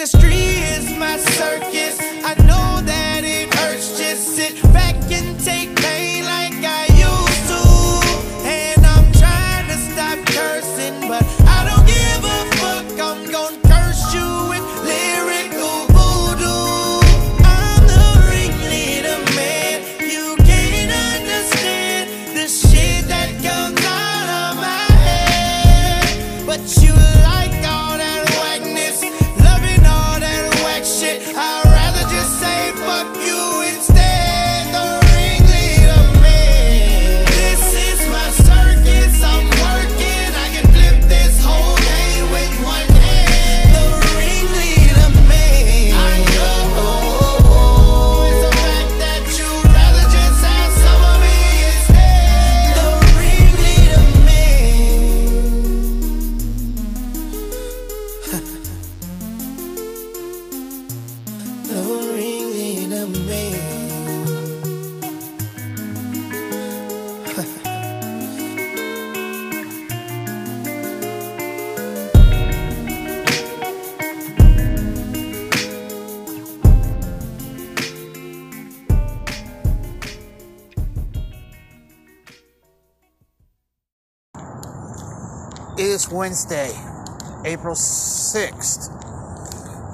industry is my circus. I know that it hurts. Just sit back and take pain like I used to. And I'm trying to stop cursing, but I don't give a fuck. I'm gonna curse you with lyrical voodoo. I'm the ringleader man. You can't understand the shit that comes out of my head. But you like all that whackness, loving all that whack shit. I'd rather just say fuck you instead. The ringleader man. This is my circus. I'm working. I can flip this whole game with one hand. The ringleader man. I know it's a fact that you'd rather just have some of me instead. The ringleader man. The ringleader man. It's Wednesday, April 6th,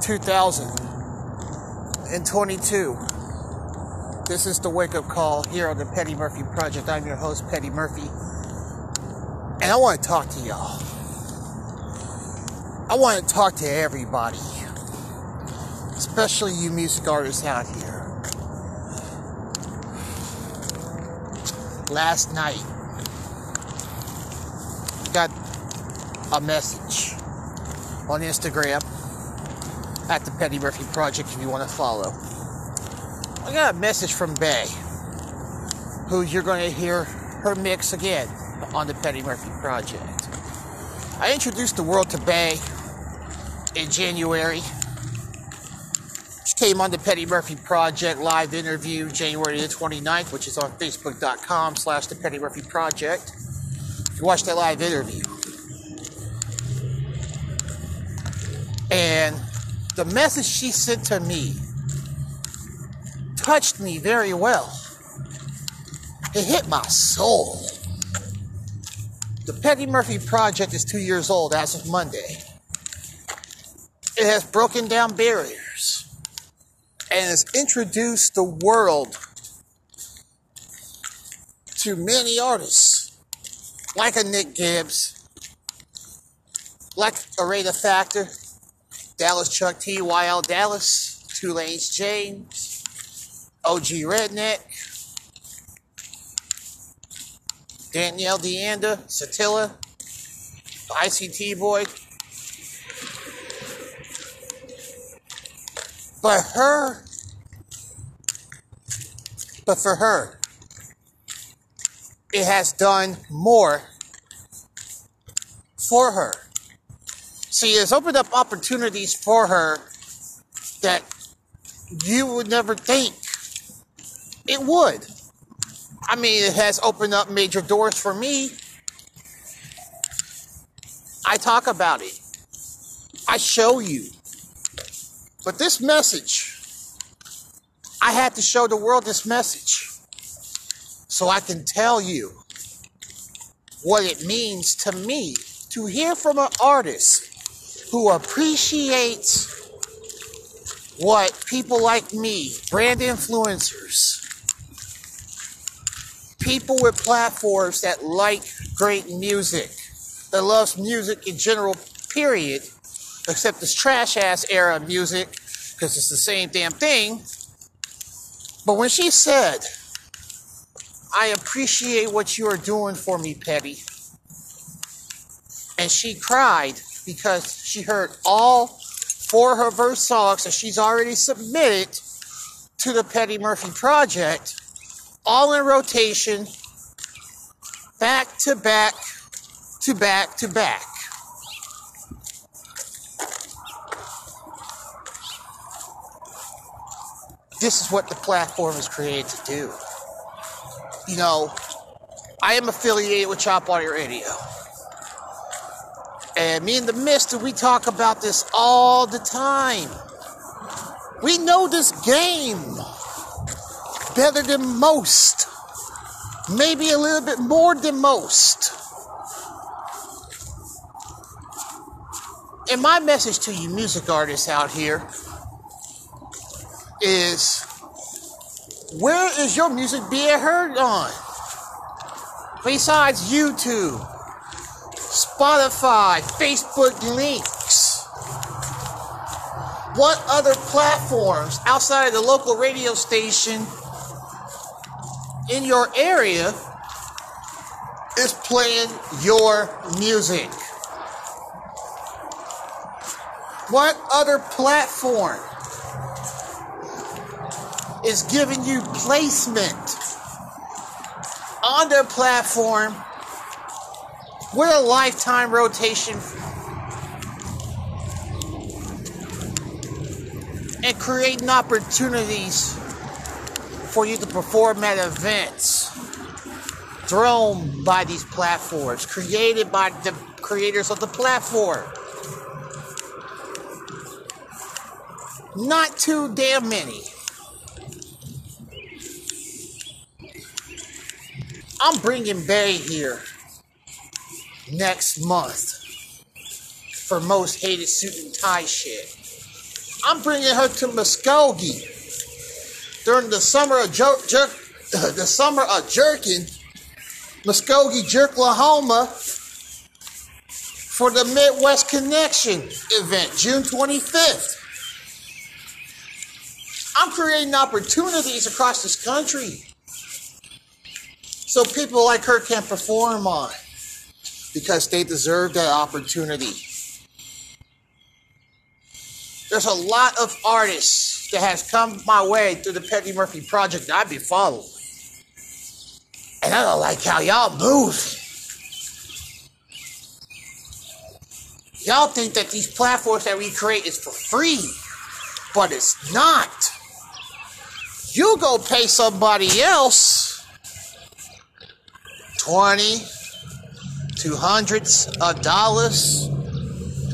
2022. This is the wake-up call here on the Petty Murphy Project. I'm your host, Petty Murphy, and I want to talk to y'all. I want to talk to everybody, especially you music artists out here. Last night, I got a message on Instagram at the Petty Murphy Project if you want to follow. I got a message from Bay, who you're going to hear her mix again on the Petty Murphy Project. I introduced the world to Bay in January. She came on the Petty Murphy Project live interview January the 29th, which is on facebook.com/the Petty Murphy Project. If you watch that live interview. And the message she sent to me touched me very well. It hit my soul. The Petty Murphy Project is 2 years old as of Monday. It has broken down barriers and has introduced the world to many artists, like a Nick Gibbs, like a Rita Factor, Dallas Chuck T, YL Dallas, Tulane's James, O.G. Redneck, Danielle Anda Satilla, ICT Void. But for her, it has done more for her. See, it's opened up opportunities for her that you would never think it would. I mean, it has opened up major doors for me. I talk about it. I show you. But this message, I had to show the world this message so I can tell you what it means to me to hear from an artist who appreciates what people like me, brand influencers, people with platforms that like great music, that loves music in general, period, except this trash-ass era of music, because it's the same damn thing. But when she said, I appreciate what you are doing for me, Petty, and she cried because she heard all four of her verse songs that she's already submitted to the Petty Murphy Project, all in rotation, back to back, to back, to back. This is what the platform is created to do. You know, I am affiliated with Chop Audio Radio. And me and the mister, we talk about this all the time. We know this game better than most. Maybe a little bit more than most. And my message to you music artists out here is, where is your music being heard on? Besides YouTube, Spotify, Facebook links. What other platforms outside of the local radio station in your area is playing your music? What other platform is giving you placement on their platform with a lifetime rotation and creating opportunities for you to perform at events thrown by these platforms, created by the creators of the platform? Not too damn many. I'm bringing Bay here next month for Most Hated Suit and Tie shit. I'm bringing her to Muskogee during the summer of jerking, Muskogee, Jerklahoma, for the Midwest Connection event, June 25th. I'm creating opportunities across this country so people like her can perform on, because they deserve that opportunity. There's a lot of artists that has come my way through the Petty Murphy Project that I be following, and I don't like how y'all move. Y'all think that these platforms that we create is for free, but it's not. You go pay somebody else $20 to hundreds of dollars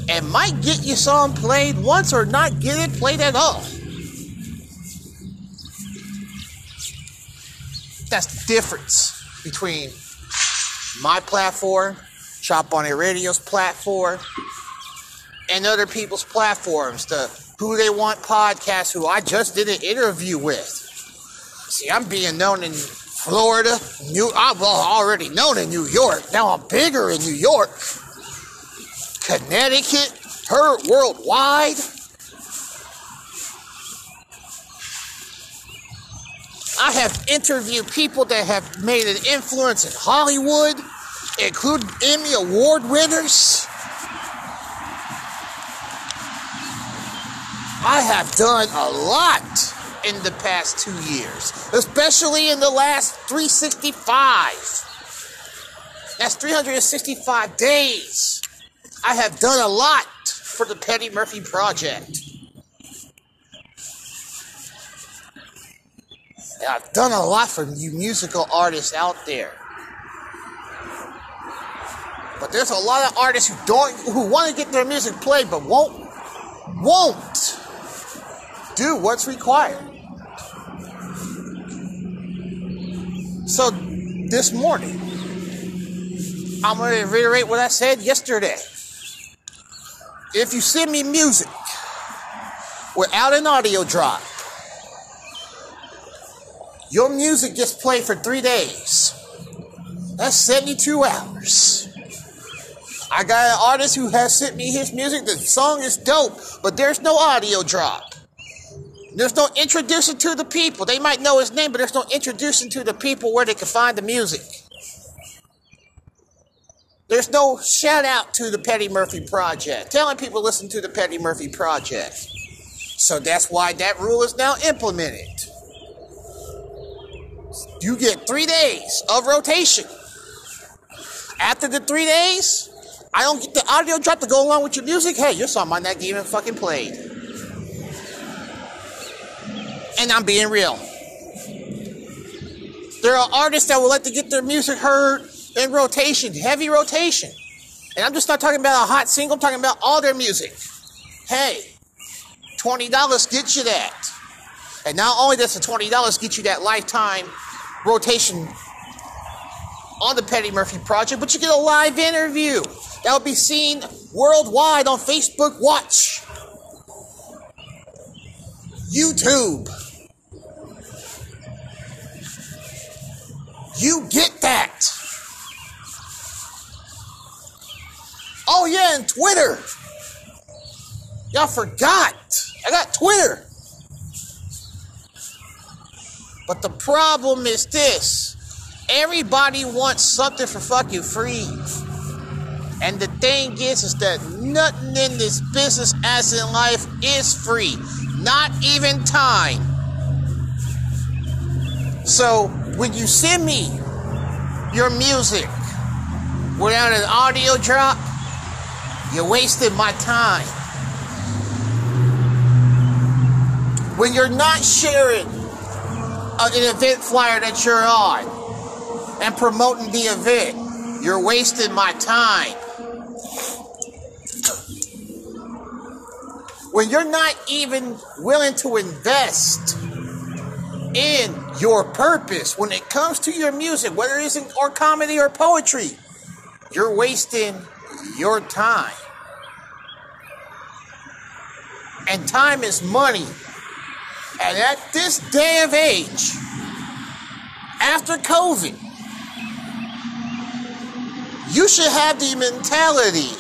and might get your song played once or not get it played at all. That's the difference between my platform, Chop On Your Radio's platform, and other people's platforms. The Who They Want podcast, who I just did an interview with. See, I'm being known in Florida, I'm already known in New York. Now I'm bigger in New York, Connecticut, heard worldwide. I have interviewed people that have made an influence in Hollywood, including Emmy Award winners. I have done a lot in the past 2 years, especially in the last 365. That's 365 days. I have done a lot for the Petty Murphy Project. And I've done a lot for you musical artists out there. But there's a lot of artists who want to get their music played but won't do what's required. So this morning, I'm going to reiterate what I said yesterday. If you send me music without an audio drop, your music gets played for 3 days. That's 72 hours. I got an artist who has sent me his music. The song is dope, but there's no audio drop. There's no introducing to the people. They might know his name, but there's no introducing to the people where they can find the music. There's no shout out to the Petty Murphy Project, telling people to listen to the Petty Murphy Project. So that's why that rule is now implemented. You get 3 days of rotation. After the 3 days, I don't get the audio drop to go along with your music. Hey, your song might not get even fucking played. And I'm being real. There are artists that would like to get their music heard in rotation, heavy rotation. And I'm just not talking about a hot single, I'm talking about all their music. Hey, $20 gets you that. And not only does the $20 get you that lifetime rotation on the Petty Murphy Project, but you get a live interview that will be seen worldwide on Facebook Watch, YouTube. You get that. Oh yeah, and Twitter. Y'all forgot. I got Twitter. But the problem is this. Everybody wants something for fucking free. And the thing is that nothing in this business as in life is free. Not even time. So when you send me your music without an audio drop, you wasted my time. When you're not sharing an event flyer that you're on and promoting the event, you're wasting my time. When you're not even willing to invest in your purpose when it comes to your music, whether it's in or comedy or poetry, you're wasting your time. And time is money. And at this day of age, after COVID, you should have the mentality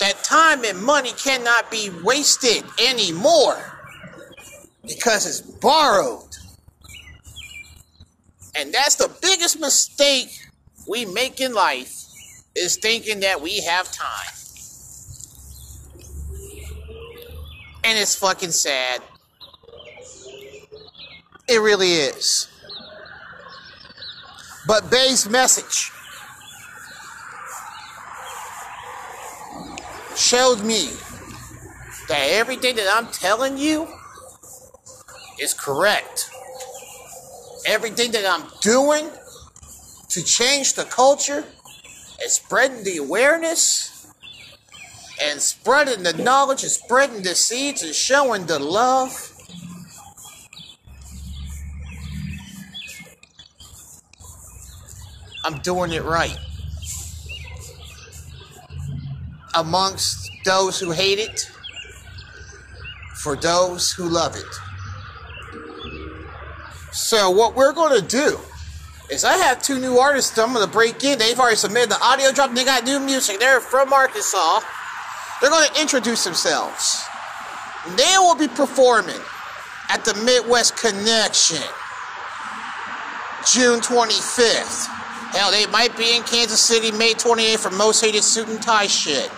that time and money cannot be wasted anymore because it's borrowed. And that's the biggest mistake we make in life, is thinking that we have time. And it's fucking sad. It really is. But Bay's message showed me that everything that I'm telling you is correct. Everything that I'm doing to change the culture and spreading the awareness and spreading the knowledge and spreading the seeds and showing the love. I'm doing it right. Amongst those who hate it, for those who love it. So what we're going to do is I have two new artists that I'm going to break in. They've already submitted the audio drop. They got new music. They're from Arkansas. They're going to introduce themselves. They will be performing at the Midwest Connection June 25th. Hell, they might be in Kansas City May 28th for Most Hated Suit and Tie shit.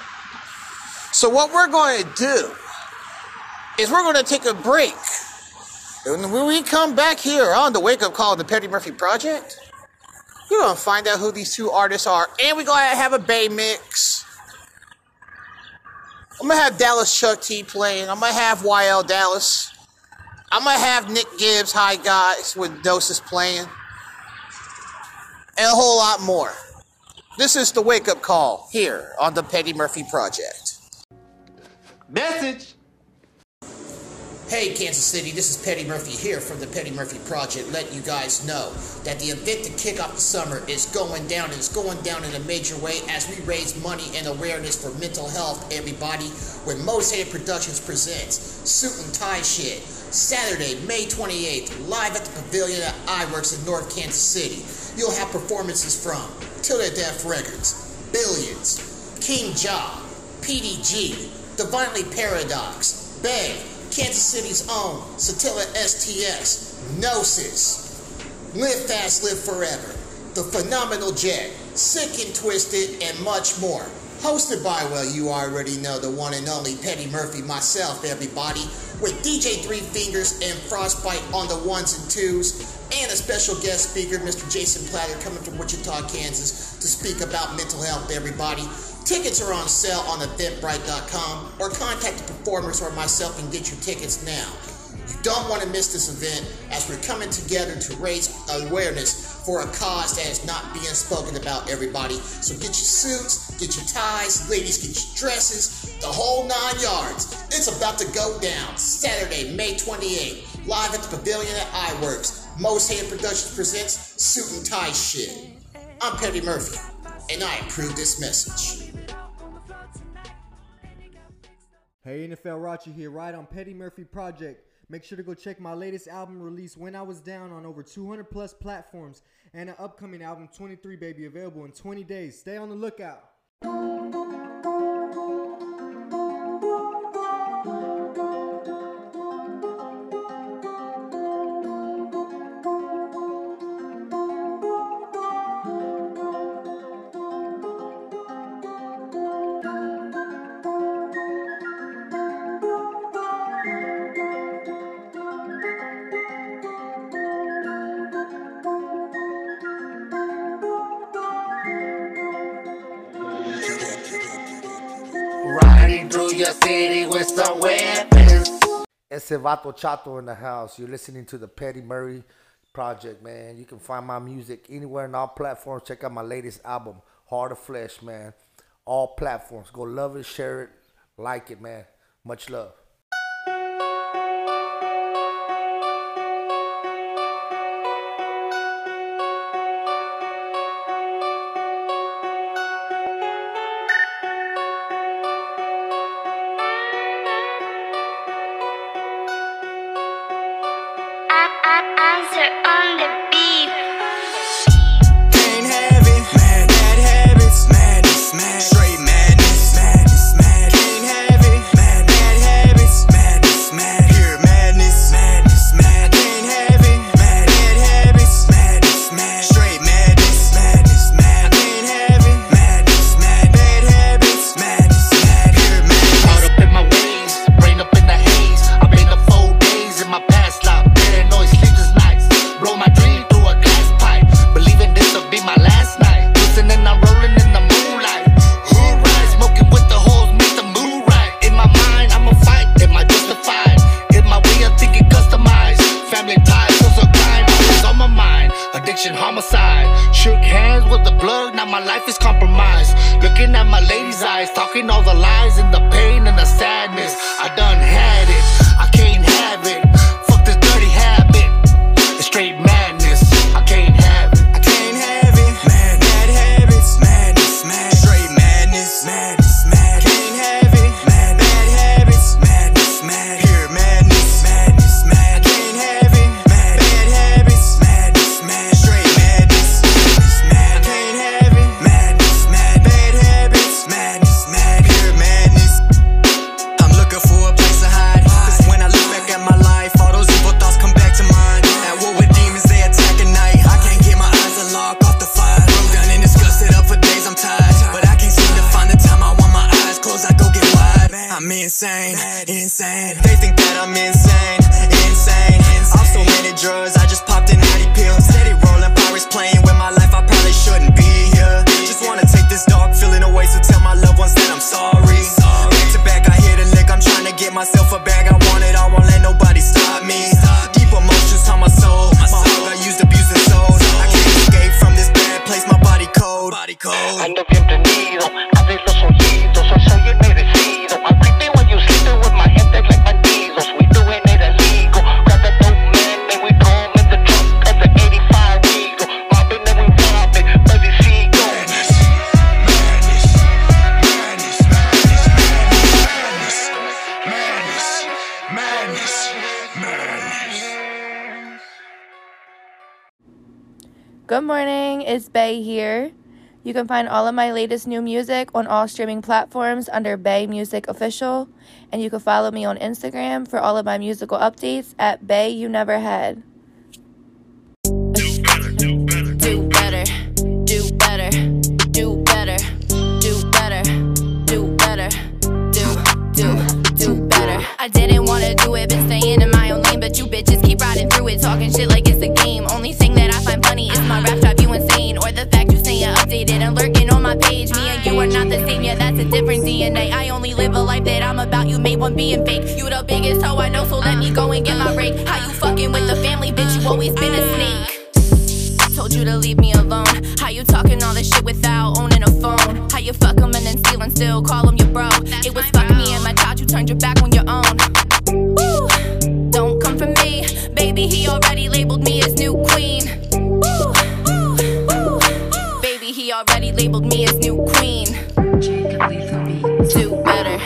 So what we're going to do is we're going to take a break. And when we come back here on the Wake Up Call of the Petty Murphy Project, we're going to find out who these two artists are. And we're going to have a Bay mix. I'm going to have Dallas Chuck T playing. I'm going to have YL Dallas. I'm going to have Nick Gibbs, Hi Guys, with Gnosis playing. And a whole lot more. This is the Wake Up Call here on the Petty Murphy Project. Message! Hey Kansas City, this is Petty Murphy here from the Petty Murphy Project, letting you guys know that the event to kick off the summer is going down, and it's going down in a major way as we raise money and awareness for mental health, everybody, when Most Hated Productions presents Suit and Tie Shit, Saturday, May 28th, live at the Pavilion at iWorks in North Kansas City. You'll have performances from Till the Death Records, Billions, King Ja, PDG, Divinely Paradox, Bay, Kansas City's own, Satilla STS, Gnosis, Live Fast, Live Forever, The Phenomenal Jet, Sick and Twisted, and much more. Hosted by, well, you already know, the one and only Petty Murphy, myself, everybody, with DJ Three Fingers and Frostbite on the ones and twos, and a special guest speaker, Mr. Jason Platter, coming from Wichita, Kansas, to speak about mental health, everybody. Tickets are on sale on Eventbrite.com, or contact the performers or myself and get your tickets now. You don't want to miss this event, as we're coming together to raise awareness for a cause that is not being spoken about, everybody. So get your suits, get your ties, ladies, get your dresses, the whole 9 yards. It's about to go down. Saturday, May 28th, live at the Pavilion at iWorks. Most Hated Productions presents Suit and Tie Shit. I'm Petty Murphy, and I approve this message. Hey, NFL Racha here, right on Petty Murphy Project. Make sure to go check my latest album release, When I Was Down, on over 200 plus platforms, and an upcoming album, 23 Baby, available in 20 days. Stay on the lookout. Ese Vato Chato in the house. You're listening to the Petty Murray Project, man. You can find my music anywhere on all platforms. Check out my latest album, Heart of Flesh, man. All platforms. Go love it, share it, like it, man. Much love. Good morning, it's Bay here. You can find all of my latest new music on all streaming platforms under Bay Music Official, and you can follow me on Instagram for all of my musical updates at Bay You Never Had. I didn't wanna do it, been staying in my own lane, but you bitches keep riding through it, talking shit like it's a game. Only thing that I find funny is my rap drive you insane, or the fact you stay updated and lurking on my page. Me and you are not the same, yeah, that's a different DNA. I only live a life that I'm about, you made one being fake. You the biggest hoe I know, so let me go and get my rake. How you fucking with the family, bitch, you always been a snake. told you to leave me alone. How you talking all this shit without owning a phone? How you fuck him and then steal and still call him your bro? That's it was fuck bro. Me and my child, you turned your back on your own. Woo! Don't come for me, baby, he already labeled me as new queen. Woo! Woo! Woo! Woo! Baby, he already labeled me as new queen. Do better,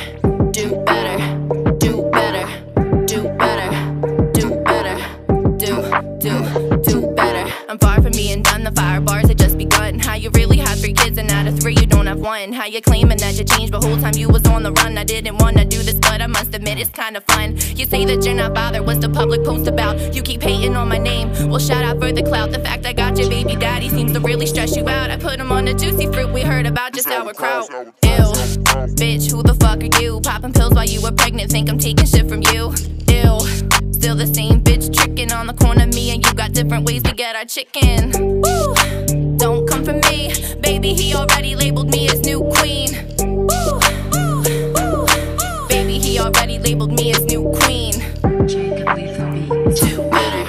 do better, do better, do better, do better, do better. I'm far from being done, the fire bars had just begun. How you really had 3 kids and out of 3 you don't have 1. How you claiming that you changed, but whole time you was on the run. I didn't wanna do this, but I must admit it's kinda fun. You say that you're not bothered, what's the public post about? You keep hating on my name, well shout out for the clout. The fact I got your baby daddy seems to really stress you out. I put him on the juicy fruit we heard about, just sauerkraut. Ew. Bitch, who the fuck are you? Popping pills while you were pregnant, think I'm taking shit from you. Ew, still the same bitch tricking on the corner. Me and you got different ways we get our chicken. Woo, don't come for me, baby, he already labeled me as new queen. Woo, woo, woo, baby, he already labeled me as new queen. Do better.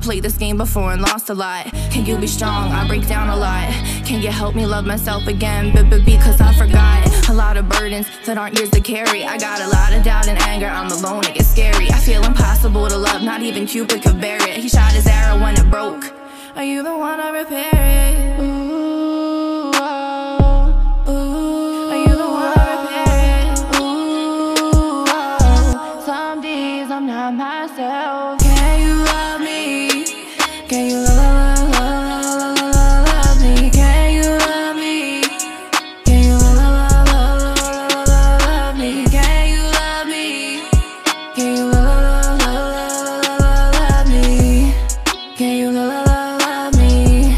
Played this game before and lost a lot. Can you be strong? I break down a lot. Can you help me love myself again? Because I forgot a lot of burdens that aren't yours to carry. I got a lot of doubt and anger. I'm alone, it gets scary. I feel impossible to love, not even Cupid could bear it. He shot his arrow when it broke. Are you the one to repair it? Ooh, oh, ooh. Are you the one to repair it? Ooh, oh. Some days I'm not myself. Can you love, love, love, love, love, love me? Can you love me? Can you love, love, love, love, love, love me? Can you love me? Can you love, love, love, love, love me? Can you love, love, love me?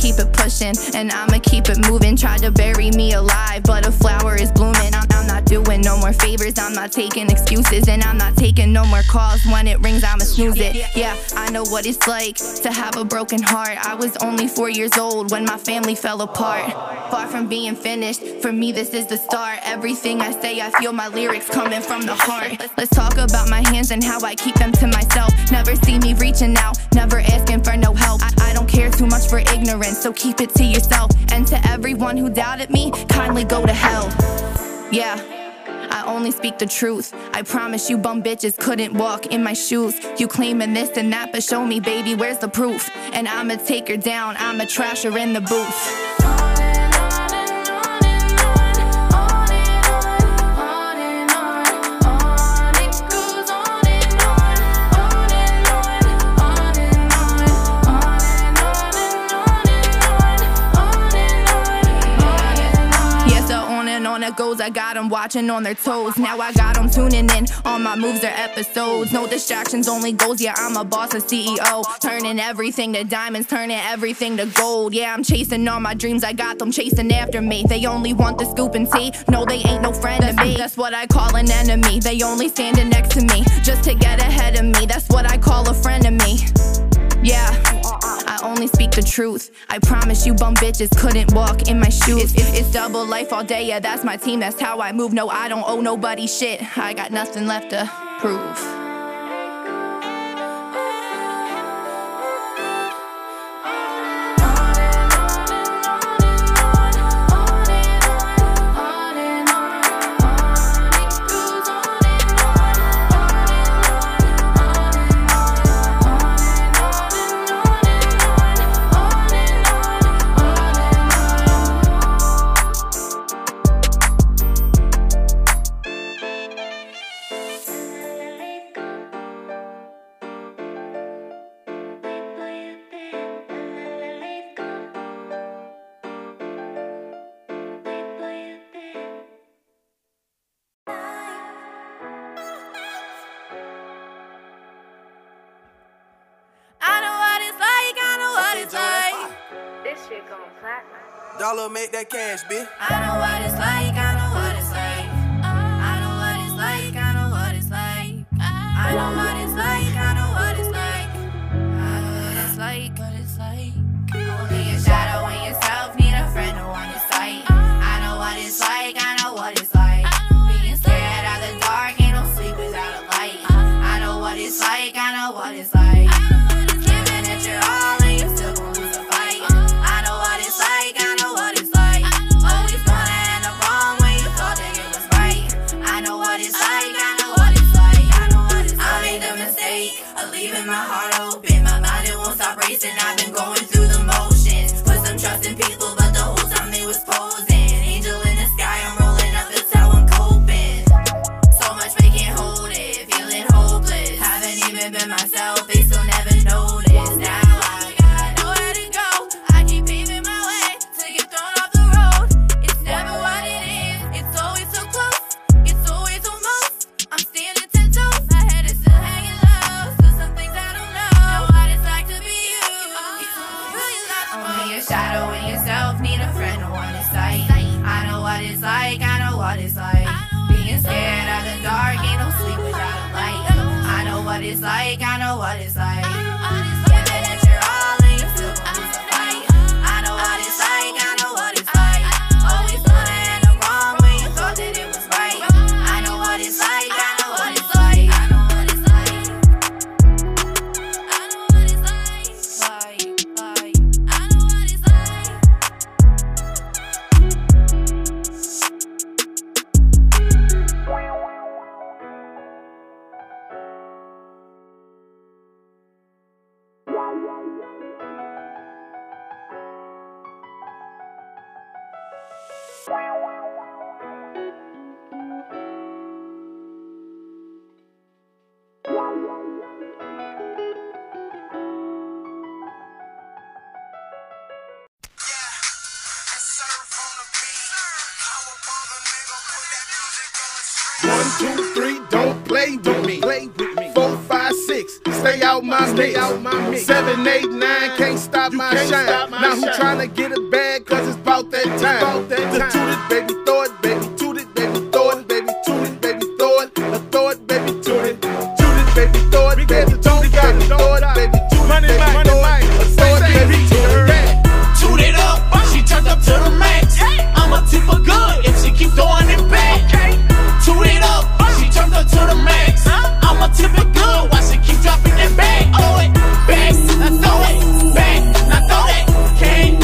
keep it pushing, and I'ma keep it moving. Tried to bury me alive, but a flower is blooming. I'm not doing no more favors, I'm not taking excuses, and I'm not taking no more calls. When it rings, I'ma snooze it. Yeah, I know what it's like to have a broken heart. I was only 4 years old when my family fell apart. Far from being finished, for me this is the start. Everything I say, I feel my lyrics coming from the heart. Let's talk about my hands and how I keep them to myself. Never see me reaching out, never asking for no help. I don't care too much for ignorance, so keep it to yourself. And to everyone who doubted me, kindly go to hell. Yeah, I only speak the truth. I promise you bum bitches couldn't walk in my shoes. You claiming this and that, but show me, baby, where's the proof? And I'ma take her down, I'ma trash her in the booth. Goes, I got them watching on their toes. Now I got them tuning in on my moves or episodes. No distractions, only goals. Yeah, I'm a boss, a CEO. Turning everything to diamonds, turning everything to gold. Yeah, I'm chasing all my dreams. I got them chasing after me. They only want the scoop and tea. No, they ain't no friend of me. That's what I call an enemy. They only standing next to me just to get ahead of me. That's what I call a friend of me. Yeah, I only speak the truth. I promise you bum bitches couldn't walk in my shoes. It's double life all day, yeah, that's my team, that's how I move. No, I don't owe nobody shit, I got nothing left to prove. Dollar make that cash, bitch. I know what it's like, I know what it's like. I know what it's like, I know what it's like. I know what it's like, I know what it's like. I know what it's like, what it's like. Only a shadow in yourself, need a friend who on your sight. I know what it's like, I know what it's like. Being scared out of the dark, ain't no sleep without a light. I know what it's like, I know what it's like. Giving it your all and you're still gonna lose a fight. I know what it's like, I know. My heart open, my mind won't stop racing. I've been going through the motions. Put some trust in people, but the whole time they was posing. Angel in the sky, I'm rolling up, that's how I'm coping. So much we can't hold it, feeling hopeless. Haven't even been myself, they still never noticed. Now I got nowhere to go. I keep paving my way to get thrown off the road. It's never what it is, it's always so close. It's always almost, I'm standing 10 toes. My head is still hanging low. Only a shadow in yourself, need a friend who on his sight. I know what it's like, I know what it's like. Being scared of the dark, ain't no sleep without a light. I know what it's like, I know what it's like. Giving it your all and you still gon' lose a fight. I know what it's like, I know what it's like. Always wanted and the wrong when you thought that it was right. I know what it's like, I know what it's like. I know what it's like. I know what it's like. Stay out my mix. 7, 8, 9, can't stop my shine. Now who trying to get it bad, cause it's about that time. About that time. Toot it, baby, throw it, baby, toot it, baby, throw it, baby, toot it, baby, throw it, throw it, baby, toot it. Toot it, baby, throw it, baby, toot it, baby, throw it, baby, toot it, baby, throw it, throw it, baby, toot it up, she turned up to the max. I'ma tip her good if she keep throwing it back. Toot it up, she turned up to the max. I'ma tip it good while she keep dropping it back. Throw it, back, now throw it, back, now throw it, gang,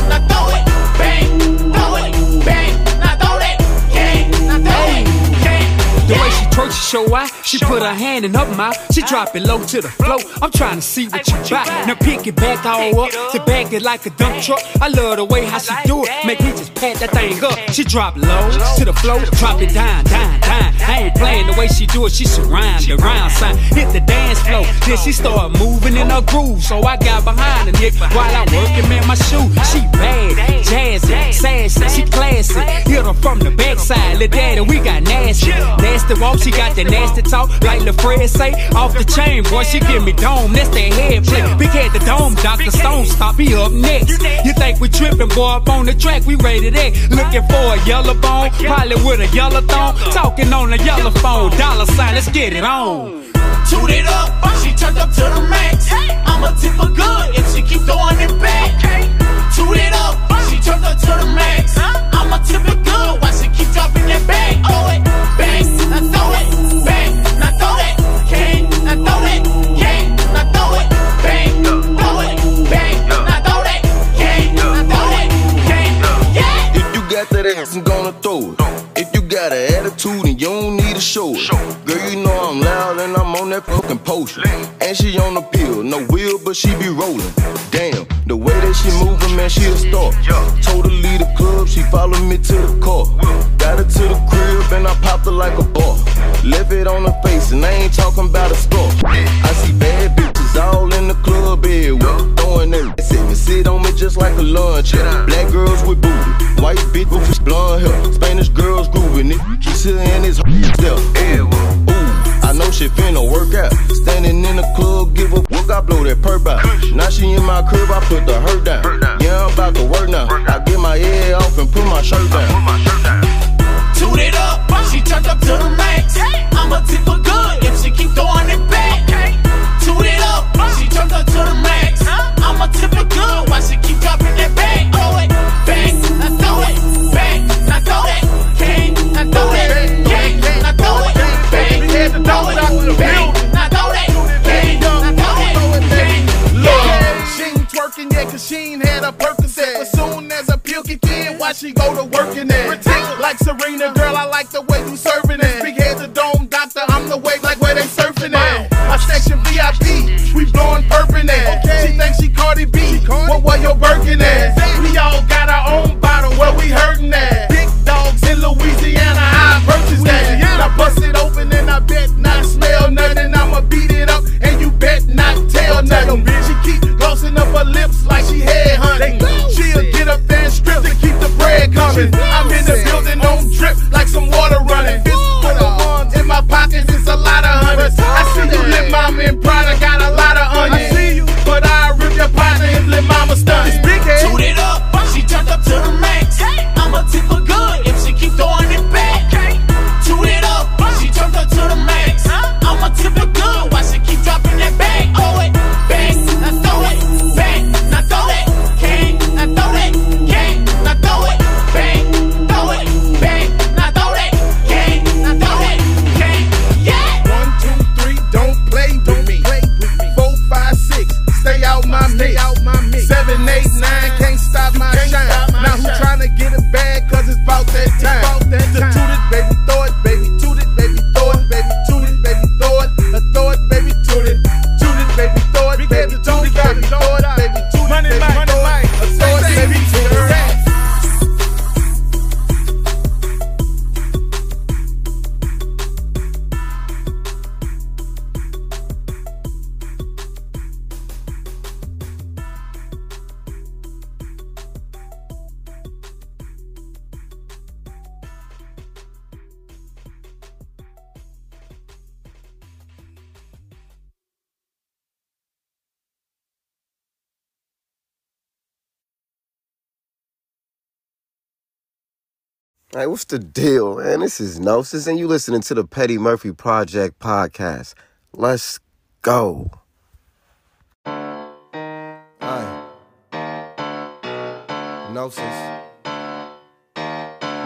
now throw it, gang, now throw it, bang, throw it, bang, now throw it, gang, now throw it, gang. The way she twerks, she show out. She put her hand in her mouth. She drop it low to the floor. I'm trying to see what you buy. Now pick it back all up. To bag it like a dump truck. I love the way how she do it. Make me just pat that thing up. She drop low to the floor. Drop it down, down, down. I ain't playing the way she do it. She surround the round sign. Hit the dance floor. Then she start moving in her groove. So I got behind the Nick while I working in my shoe. She bad, jazzy, sassy. She classy. Hit her from the backside. Lil' daddy, we got nasty. Nasty walk. She got that nasty talk. Like LaFred say, off the chain, boy, she give me dome. That's that head play. Big head the dome, Dr. Stone, stop, he up next. You think we tripping, boy, up on the track, we rated X. Looking for a yellow bone, probably with a yellow thong. Talking on a yellow phone, dollar sign, let's get it on. Toot it up, she turned up to the max. I'ma tip her good if she keep throwing it back. Toot it up, she turned up to the max. I'ma tip it good while she keep dropping it back. Throw it, bang, now throw it, bang. Throw it, gang, now throw it, gang, now throw it, bang, throw it, bang, now throw it, gang, now throw it, gang, yeah. If you got that ass, I'm gonna throw it. If you got an attitude and you don't need to show it. Girl, you know I'm loud and I'm on that fucking potion. And she on the pill, no wheel, but she be rolling. Damn, the way that she moving, man, she a star. Told her leave the club, she follow me to the car. Got her to the crib and I popped her like a bar. Left it on her face and I ain't talking about a score. I see bad bitches all in the club everywhere. Throwing their ass at me, sit on me just like a lunch. Black girls with booty, white bitch with blonde hair. Spanish girls grooving it, she's here and it's herself. Ooh, I know she finna work out. Standing in the club, give a fuck, I blow that perp out. Now she in my crib, I put the hurt down. Yeah, I'm about to work now. I get my head off and put my shirt down. Toot it up, she turned up to the max. I'ma tip her good if she keep throwing it back. Toot it up, she turned up to the max. I'ma tip her good while she keep dropping it back. Throw it, bang, now throw it, bang, now throw it, gang, now throw it, gang, now throw it, bang, throw it, bang, now throw it, gang, now throw it, bang. Look, she ain't twerking yet cause she ain't had a Percocet. As soon as a pill kick in, why she go to working at? Like Serena, girl, I like the way you serving it. Big heads a dome, doctor, I'm the wave like where they surfing at. My section VIP, we blowing purple at. Okay. She thinks she Cardi B, what were your Birkin at? We all got our own bottle, where we hurting at? Big dogs in Louisiana, I purchased that. I bust it open and I bet not smell nothing. I'ma beat it up and you bet not tell nothing. Bitch, she keep glossing up her lips like she head hunting. She'll get up there and strip to keep the bread coming. I'm in the building, don't drip like some water running. This put her arms in my pockets, it's a lot of hundreds. I see you lip mama in Prada, got a lot of onions. I see you, but I rip your partner if lip mama stunning. Toot Hey, what's the deal, man? This is Gnosis, and you listening to the Petty Murphy Project podcast. Let's go. Gnosis.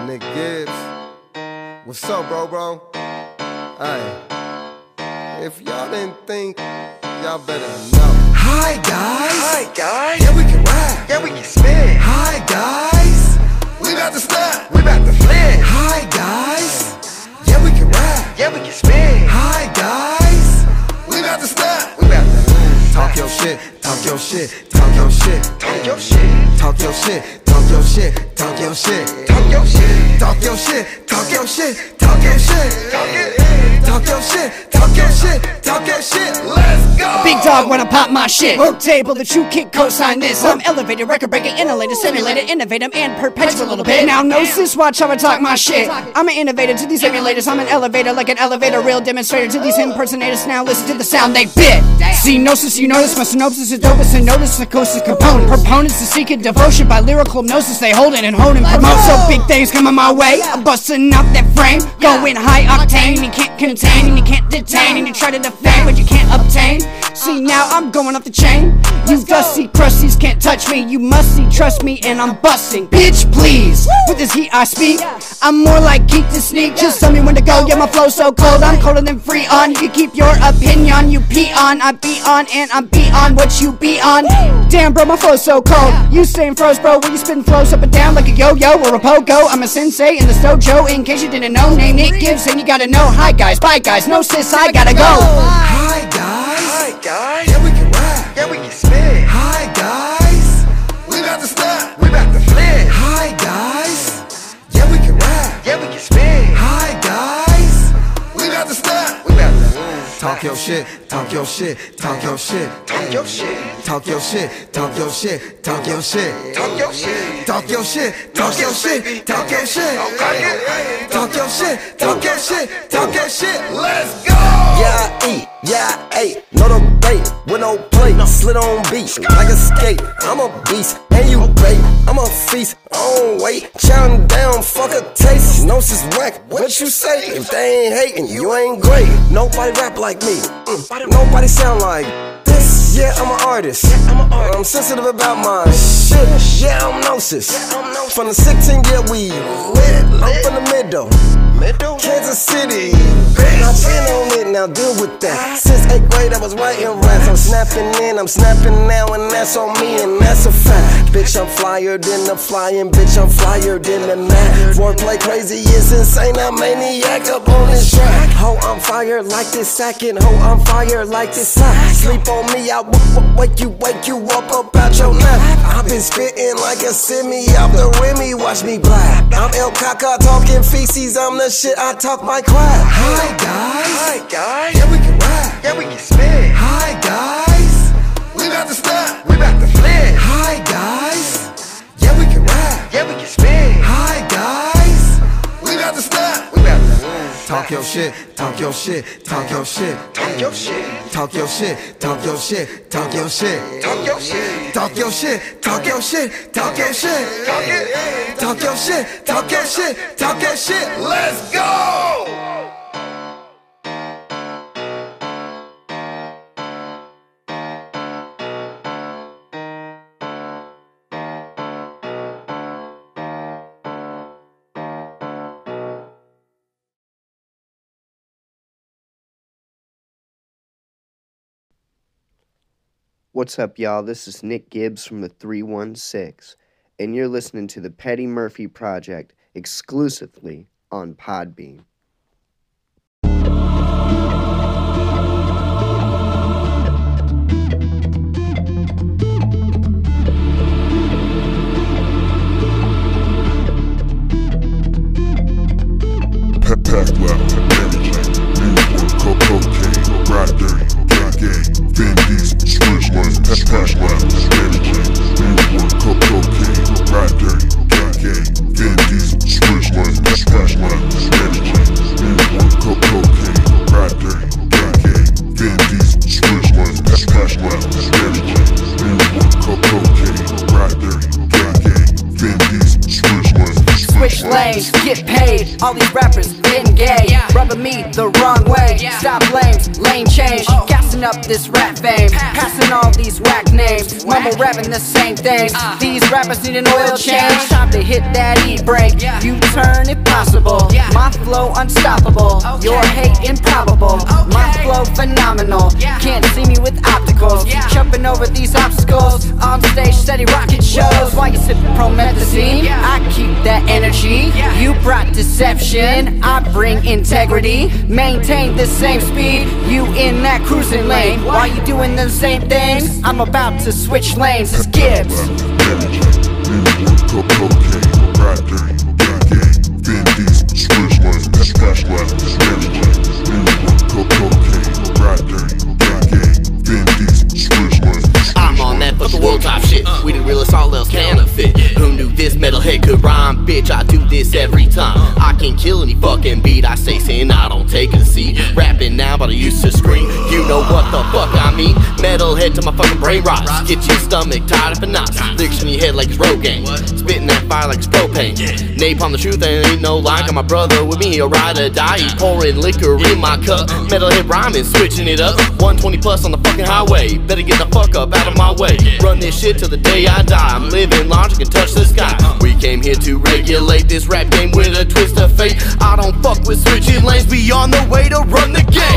Nick Gibbs. What's up, bro? Hey, if y'all didn't think, y'all better know. Hi, guys. Yeah, we can ride. Yeah, we can spin. Hi, guys. We about to snap. We about to flip. Hi, guys. Yeah, we can ride. Yeah, we can spin. Hi, guys. We about to snap. We about to flip. Talk your shit. Talk your shit. Talk your shit. Talk your shit. Talk your shit. Talk your shit. Talk your shit. Talk your shit. Talk your shit. Talk your shit. Talk your shit. Talk your shit. Talk your shit. Talk your shit. Talk your shit. Let's go. Big dog when I pop my shit. Work table, the true kick, co-sign this. I'm elevated, record breaker, innovator, simulator, innovator, and perpetual a little bit. Now Gnosis, watch how I talk my shit. I'm an innovator to these emulators. I'm an elevator like an elevator, real demonstrator to these impersonators. Now listen to the sound they bit. See Gnosis, you notice my synopsis is dopest and notice psychosis component. Proponents to seeking devotion by lyrical Gnosis, they hold it and hold and promote. So big things coming my way. I'm busting up that frame, going high octane. You can't contain and you can't detain, and you try to defend what you can't obtain. See, now I'm going up the chain. You dusty crusties can't touch me. You must see, trust me, and I'm busting. Bitch, please, with this heat I speak. I'm more like geek to sneak. Just tell me when to go. Yeah, my flow's so cold. I'm colder than Freon. You keep your opinion. You peon. I be on, and I'm be on what you be on. Damn, bro, my flow's so cold. You staying froze, bro. When you spin flows up and down like a yo-yo or a pogo. I'm a sensei in the dojo. In case you didn't know, name Nick Gibbs, and you gotta know. Hi, guys. Bye, guys. No, sis, I gotta go. Hi, guys. Guys. Yeah, we can ride. Yeah, we can spin. Hi, guys. We about to snap. We about to flip. Hi, guys. Yeah, we can ride. Yeah, we can spin. Hi, guys. We about to snap. We about to flip. Talk your shit. Talk your shit. Talk your shit. Talk your shit. Talk your shit. Talk your shit. Talk your shit. Talk your shit. Talk your shit. Talk your shit. Talk your shit. Talk your shit. Talk your shit. Talk your shit. Let's go. Yeah, I eat. Yeah, ayy, no don't bait, with no plate, no. Slid on beat, like a skate. I'm a beast, and you bait, I'm a feast, I don't wait. Chowing down, fuck a taste, Gnosis whack, what you say? If they ain't hating, you ain't great. Nobody rap like me, nobody sound like this. Yeah, I'm an artist, I'm sensitive about my shit. Yeah, I'm Gnosis, from the 16, yeah, we lit. I'm from the middle. Kansas City, bitch. I've been on it, now deal with that. Since 8th grade I was writing raps. I'm snapping in, I'm snapping now, and that's on me, and that's a fact. Bitch, I'm flyer than the flying, bitch, I'm flyer than the gnat. Wordplay crazy, it's insane, I'm maniac up on this track. Ho, I'm fire like this sack, and ho, I'm fire like this sack. Sleep on me, I wake you up about your nap. I've been spitting like a semi out the Remy, watch me black. I'm El Caca talking feces, I'm the shit, I talk my crap. Hi, guys. Hi, guys. Yeah, we can ride. Yeah, we can spin. Hi, guys. We about to snap. We about to flip. Hi, guys. Yeah, we can ride. Yeah, we can spin. Hi, guys. We about to snap. We about to flip. Talk your shit. Talk your shit. Talk your shit. Talk your shit. Talk your shit. Talk your shit. Talk your shit. Talk your shit. Talk your shit. Talk your shit. Talk your shit. Talk your shit. Talk your shit, talk your shit, talk your shit, let's go! What's up, y'all? This is Nick Gibbs from the 316. And you're listening to the Petty Murphy Project exclusively on Podbean. Right dirty, got gay, Vin Diesel, switch lines, smash lines, smash lines. All these rappers getting gay, rubbing me the wrong way. Stop lames, lane change, gassing up this rap fame, passing all these whack names. Mama rapping the same things. These rappers need an oil change. Time to hit that e-brake. U-turn if possible. My flow unstoppable. Your hate improbable. My flow phenomenal. Can't see me with opticals. Jumping over these obstacles. On stage, steady rocket shows. While you sipping promethazine, I keep that energy. You brought deception, I bring integrity. Maintain the same speed, you in that cruising lane. While you doing the same things, I'm about to switch lanes. It's Gibbs. I'm on that fucking world top shit. We the realest, all else counterfeit. Who knew this metalhead could rhyme? Bitch, I do this every time. I can kill any fucking beat. I say sin, I don't take a seat. Rapping now, but I used to scream. You know what the fuck I mean? Metalhead till my fucking brain rots. Get your stomach tied up in knots. Licks in your head like it's road gang. Spitting that fire like it's propane. Napalm the truth and ain't no lie. Got my brother with me, he'll ride or die. He pouring liquor in my cup. Metalhead rhyming, switching it up. 120 plus on the fucking highway. Better get the fuck up out of my way. Run this shit till the day I die. I'm living large, I can touch the sky. We came here to regulate this rap game with a twist of fate. I don't fuck with switching lanes. We on the way to run the game.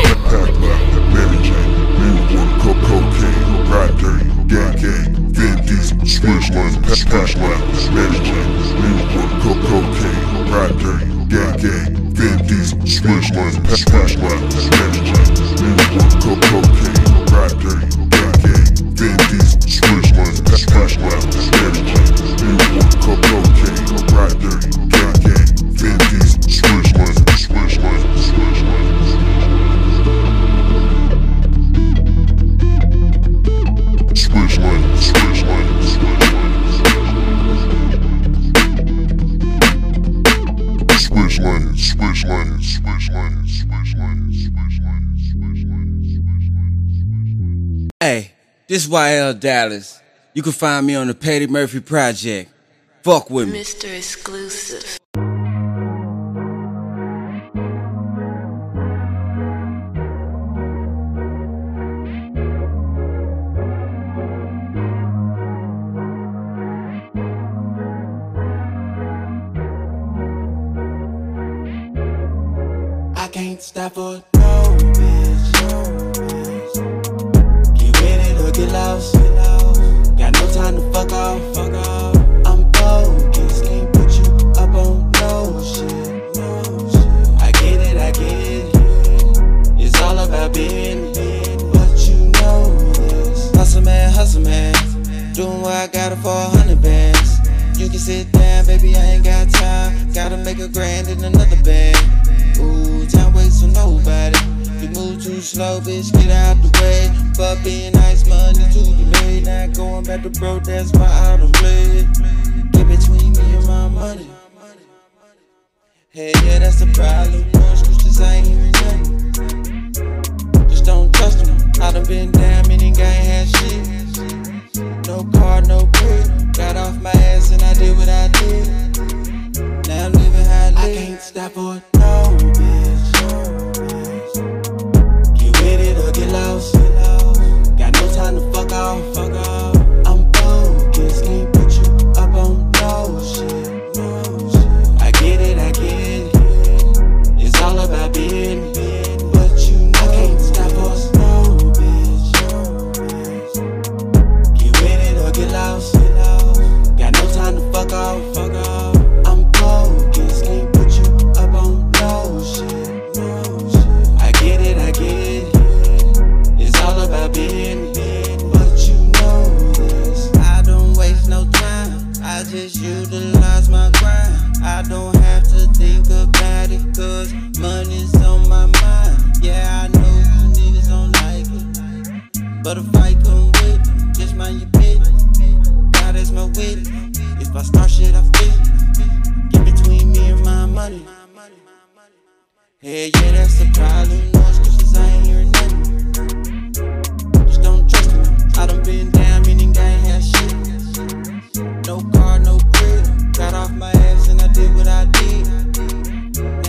Hey, this is YL Dallas. You can find me on the Patty Murphy Project. Fuck with me. Mr. Exclusive. I can't stop for no bitch. Get with it or get lost. Got no time to fuck off. I'm focused, can't put you up on no shit. I get it, I get it. It's all about being, but you know this. Hustle man, doing what I gotta for 100 bands. You can sit down, baby, I ain't got time. Gotta make a grand in another bag. Ooh, time waits for nobody. You move too slow, bitch, get out the way. But being nice, money to be made. Not going back to bro, that's why I don't play. Get between me and my money. Hey, yeah, that's the problem. Orange Roosters, I ain't even nothing. Just don't trust them. I done been down, meaning I ain't had shit. No car, no crib. Got off my ass and I did what I did. Now I'm living how I live. I can't stop for it. No bitch, get with it or get lost. Got no time to fuck off. I'm focused, can't put you up on no shit. I get it, I get it. It's all about being, but you know I can't stop us. No bitch, get with it or get lost. Got no time to fuck off. I'm focused, can't. But you know this. I don't waste no time. I just utilize my grind. I don't have to think about it, cause money's on my mind. Yeah, I know you niggas don't like it, but if I come with it, just mind your bitch. God is my wit. If I start shit, I fit. Get between me and my money. Hey, yeah, that's the problem. No excuses, I ain't hearing nothing. I done been down, meaning I ain't had shit. No car, no crib. Got off my ass and I did what I did.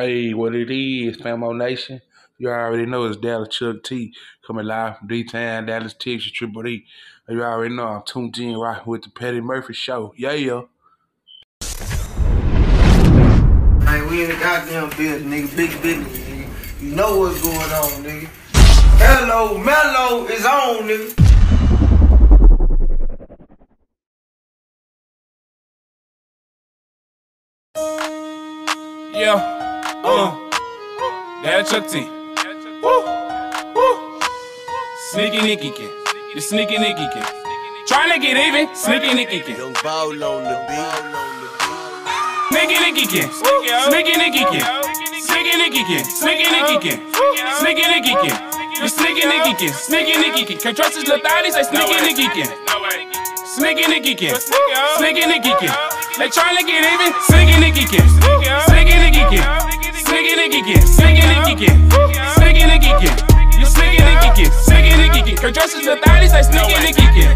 Hey, what it is, Famo Nation. You already know it's Dallas Chuck T coming live from D-Town, Dallas, Texas, Triple D. You already know I'm tuned in right with the Patty Murphy Show. Yeah. Hey, we in the goddamn business, nigga. Big business, nigga. You know what's going on, nigga. Mellow is on, nigga. Yeah, Dallas Chuck T. Woo. Sneaky Nicky kid. The sneaky Nicky kid. Trying to get even. Sneaky Nicky kid. Young ball on the beat. Sneaky Nicky kid. Sneaky Nicky kid. Sneaky Nicky kid. Sneaky Nicky kid. Sneaky Nicky kid. The sneaky Nicky kid. Sneaky Nicky kid. Can't trust his little thotties. Say sneaky Nicky kid. Sneaky Nicky kid. Sneaky Nicky kid. They tryna get even, sneaky Nicky kid. Sneaky Nicky kid. Sneaky Nicky kid. Sneaky Nicky kid. Sneaky Nicky kid. You sneaky Nicky kid. Sneaky Nicky kid. Her dresses the thotties like sneaky Nicky kid.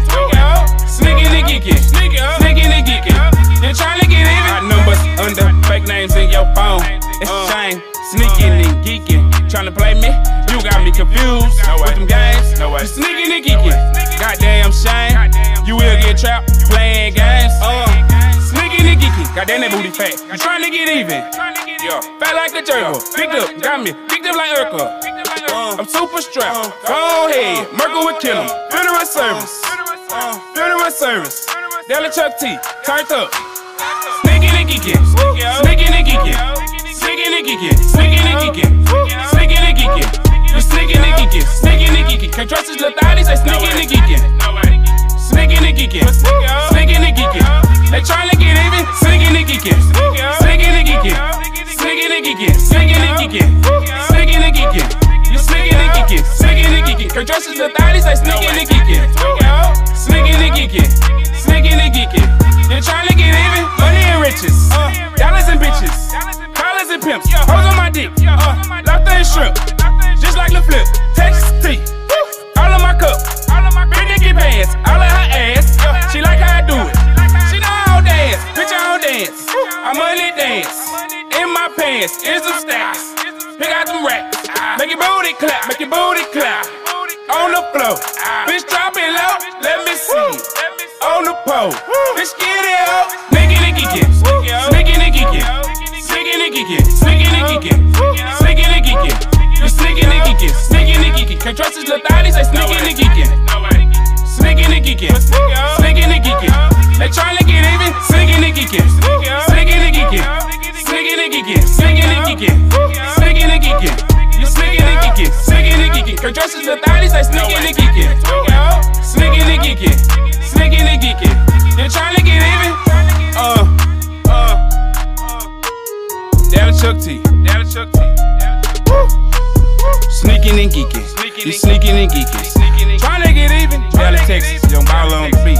Sneaky Nicky kid. Sneaky Nicky kid. They tryna get even. Got numbers under fake names in your phone. It's a shame. Sneaking and geeking. Tryna play me? You got me confused with them games. You sneaking and geeking. Goddamn shame. You will get trapped playing games. Goddamn that booty fat, you tryna get even. Yeah, fat like a gerbil, picked up, got me, picked up like Urkel. I'm super strapped, go ahead, Merkel would kill him. Funeral service, funeral service. Dallas Chuck T, turned up. Sneaky Nicky kid, sneaky Nicky kid, sneaky Nicky kid, sneaky Nicky kid, sneaky Nicky kid. You sneaky Nicky kid, sneaky Nicky kid. Can't trust his little thotties, say sneaky Nicky kid. Sneaky Nicky kid, sneaky Nicky kid. They tryna get even, sneaky Nicky kid. Sneaky Nicky kid. Sneaky Nicky kid. Sneaky Nicky kid. Sneaky Nicky kid. You sneaky Nicky kid. Sneaky Nicky kid. Her dresses the thotties like sneaky Nicky kid. Sneaky Nicky kid. Sneaky Nicky kid. They tryna get even, money and riches. Dollars and bitches. Collars and pimps. Hoes on my dick. Locked in shrimp. Just like the flip. Texas tea. All in my cup. Big Nicky pants. All in her ass. She like how I do it. Bitch, I don't dance. I'm money dance. In my pants, in some stacks. Pick out some racks. Make your booty clap, make your booty clap. On the floor. Bitch, drop it low. Let me see. On the pole. Bitch, get it up. Sneaky Nicky kid. Sneaky Nicky kid. Sneaky Nicky kid. Sneaky Nicky kid. Sneaky Nicky kid. You sneaky Nicky kid. Sneaky Nicky kid. Can't trust his little thotties, say sneaky Nicky kid. Sneaky Nicky kid. Sneaky Nicky kid. They tryna get even, sneaky Nicky kid. Sneaky Nicky kid. Sneaky Nicky kid. Sneaky Nicky kid. Sneaky Nicky kid. You sneaky Nicky kid. Sneaky Nicky kid. Her dresses the thotties like sneaky Nicky kid. Sneaky Nicky kid. Sneaky Nicky kid. They tryna get even. Dallas Chuck T. Dallas Chuck T. Sneaky Nicky kid. You sneaky Nicky kid. Tryna get even. Dallas, Texas. Young ball on the beat.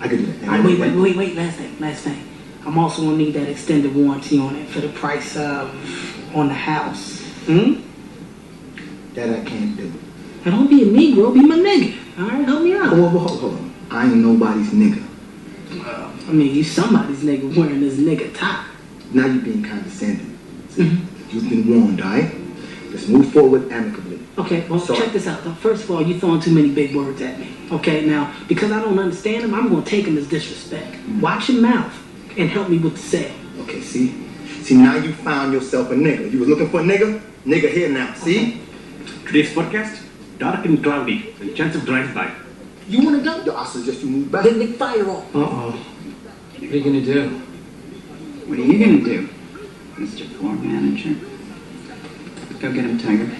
I could do that. Right, wait, last thing. I'm also gonna need that extended warranty on it for the price on the house. That I can't do. Now don't be a Negro, be my nigga. Alright, help me out. Hold on. I ain't nobody's nigga. I mean, you somebody's nigga wearing this nigga top. Now you're being condescending. You've been warned, alright? Let's move forward amicably. Okay, well, check this out, though. First of all, you're throwing too many big words at me. Okay, now, because I don't understand them, I'm going to take them as disrespect. Watch your mouth and help me with the sale. Okay, see, now you found yourself a nigga. You was looking for a nigga? Nigga here now, see? Okay. Today's forecast, dark and cloudy, and chance of drive-by. You want to go? Yo, I suggest you move back. Then they fire off. Uh-oh. What are you going to do? What are you going to do, Mr. Floor Manager? Go get him, Tiger.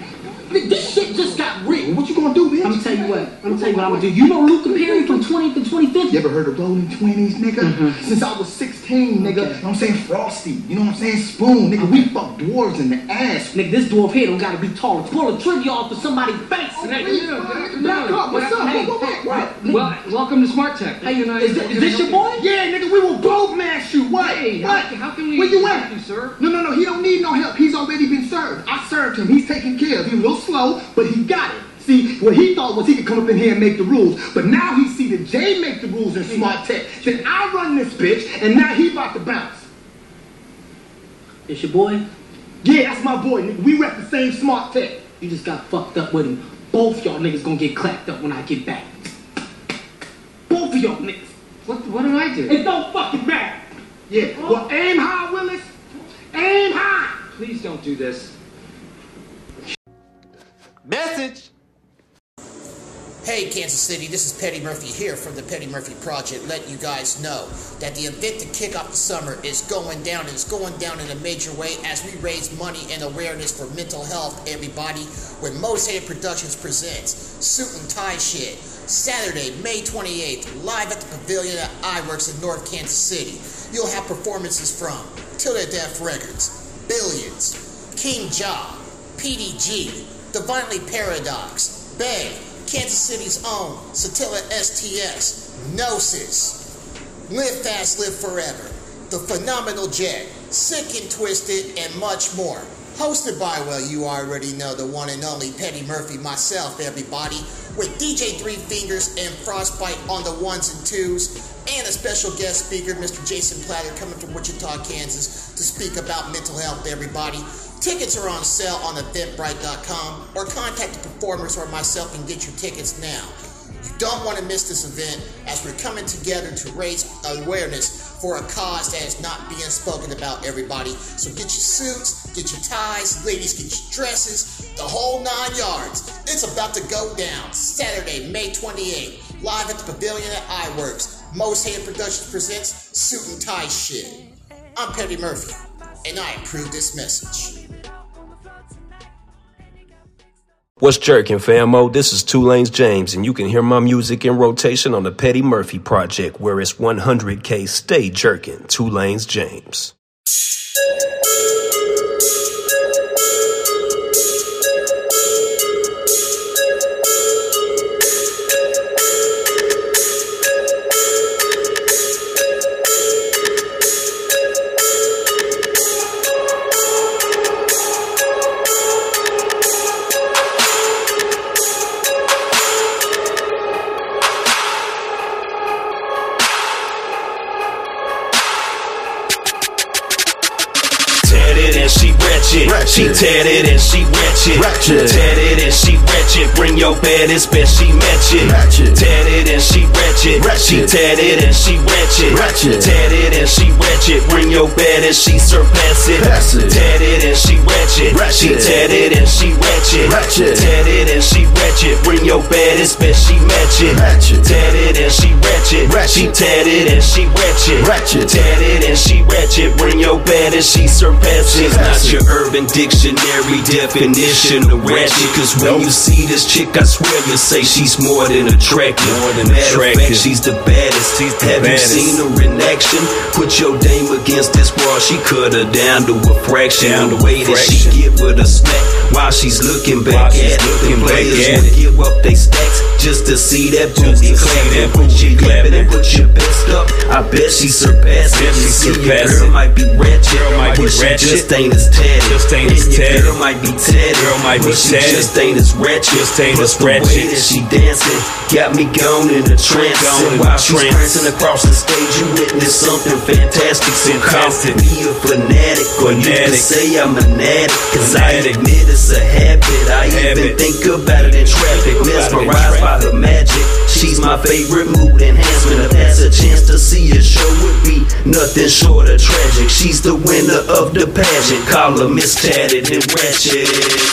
This shit just got written. What you gonna do, bitch? I'm gonna tell you what I'm gonna do. You know Luca Perry from 20th and 25th? You ever heard of Rolling 20s, nigga? Since I was 16, nigga. Okay. You know what I'm saying? Frosty. You know what I'm saying? Spoon, nigga. Okay. We fuck dwarves in the ass. Nigga, this dwarf here don't gotta be taller. Pull a trigger off of somebody's face. Well, welcome to Smart Tech. Hey, you know, is this your boy? Yeah, nigga, we will both mash you. What? What? How can we where you at? You, sir? No, he don't need no help. He's already been served. I served him. He's taken care of. He a little slow, but he got it. See, what he thought was he could come up in here and make the rules, but now he see that Jay make the rules in smart tech. Then I run this bitch, and now he about to bounce. It's your boy? Yeah, that's my boy, nigga. We rep the same smart tech. You just got fucked up with him. Both y'all niggas gonna get clapped up when I get back. Both of y'all niggas. What did I do? It don't fucking matter. Yeah, oh. Well, aim high, Willis. Aim high. Please don't do this. Message. Hey Kansas City, this is Petty Murphy here from the Petty Murphy Project, letting you guys know that the event to kick off the summer is going down, and it's going down in a major way as we raise money and awareness for mental health, everybody, when Most Hated Productions presents Suit and Tie Shit, Saturday, May 28th, live at the Pavilion at iWorks in North Kansas City. You'll have performances from Till the Death Records, Billions, King Ja, PDG, Divinely Paradox, Bay, Kansas City's own Satilla STS, Gnosis, Live Fast, Live Forever, The Phenomenal Jet, Sick and Twisted, and much more. Hosted by, well, you already know, the one and only Petty Murphy, myself, everybody, with DJ Three Fingers and Frostbite on the ones and twos, and a special guest speaker, Mr. Jason Platter, coming from Wichita, Kansas, to speak about mental health, everybody. Tickets are on sale on Eventbrite.com, or contact the performers or myself and get your tickets now. You don't want to miss this event as we're coming together to raise awareness for a cause that is not being spoken about, everybody. So get your suits, get your ties, ladies, get your dresses, the whole 9 yards. It's about to go down. Saturday, May 28th, live at the Pavilion at iWorks. Most Hated Productions presents Suit and Tie Shit. I'm Petty Murphy, and I approve this message. What's jerkin', famo? This is Tulane's James, and you can hear my music in rotation on the Petty Murphy Project, where it's 100K stay jerkin'. Tulane's James. She tatted and she ratchet. Tatted and she ratchet. Bring your baddest bitch, she match it. Tatted and she ratchet. She tatted and she ratchet. Tatted and she ratchet. Bring your baddest, she surpass it. Tatted and she ratchet. She tatted and she ratchet. Tatted and she ratchet. Bring your baddest bitch, she match it. Tatted and she ratchet. She tatted and she ratchet. Tatted and she ratchet. Bring your baddest, she surpass it. It's not your urban dick. Dictionary definition of ratchet. Cause when you see this chick, I swear you'll say she's more than attractive. Matter of fact, she's the baddest. Have you seen her in action? Put your dame against this wall, she cut her down to a fraction. The way that she get with a snack while she's looking back at it. Players would give up they stacks just to see that booty clapping. Put your clapping and put your best up. I bet she surpassed it. You see your girl might be ratchet, but she just ain't as tatted. Your girl might be tatted, but she just ain't as ratchet. But the way that she dancing got me gone in a trance. And while she's prancing across the stage, you witness something fantastic. So call me a fanatic, or you can say I'm an addict. Cause I admit it's a habit. I even think about it in traffic. Mesmerized by her magic, she's my favorite mood enhancement. If that's a chance to see a show, would be nothing short of tragic. She's the winner of the pageant. Call her Miss Tatted and ratchet.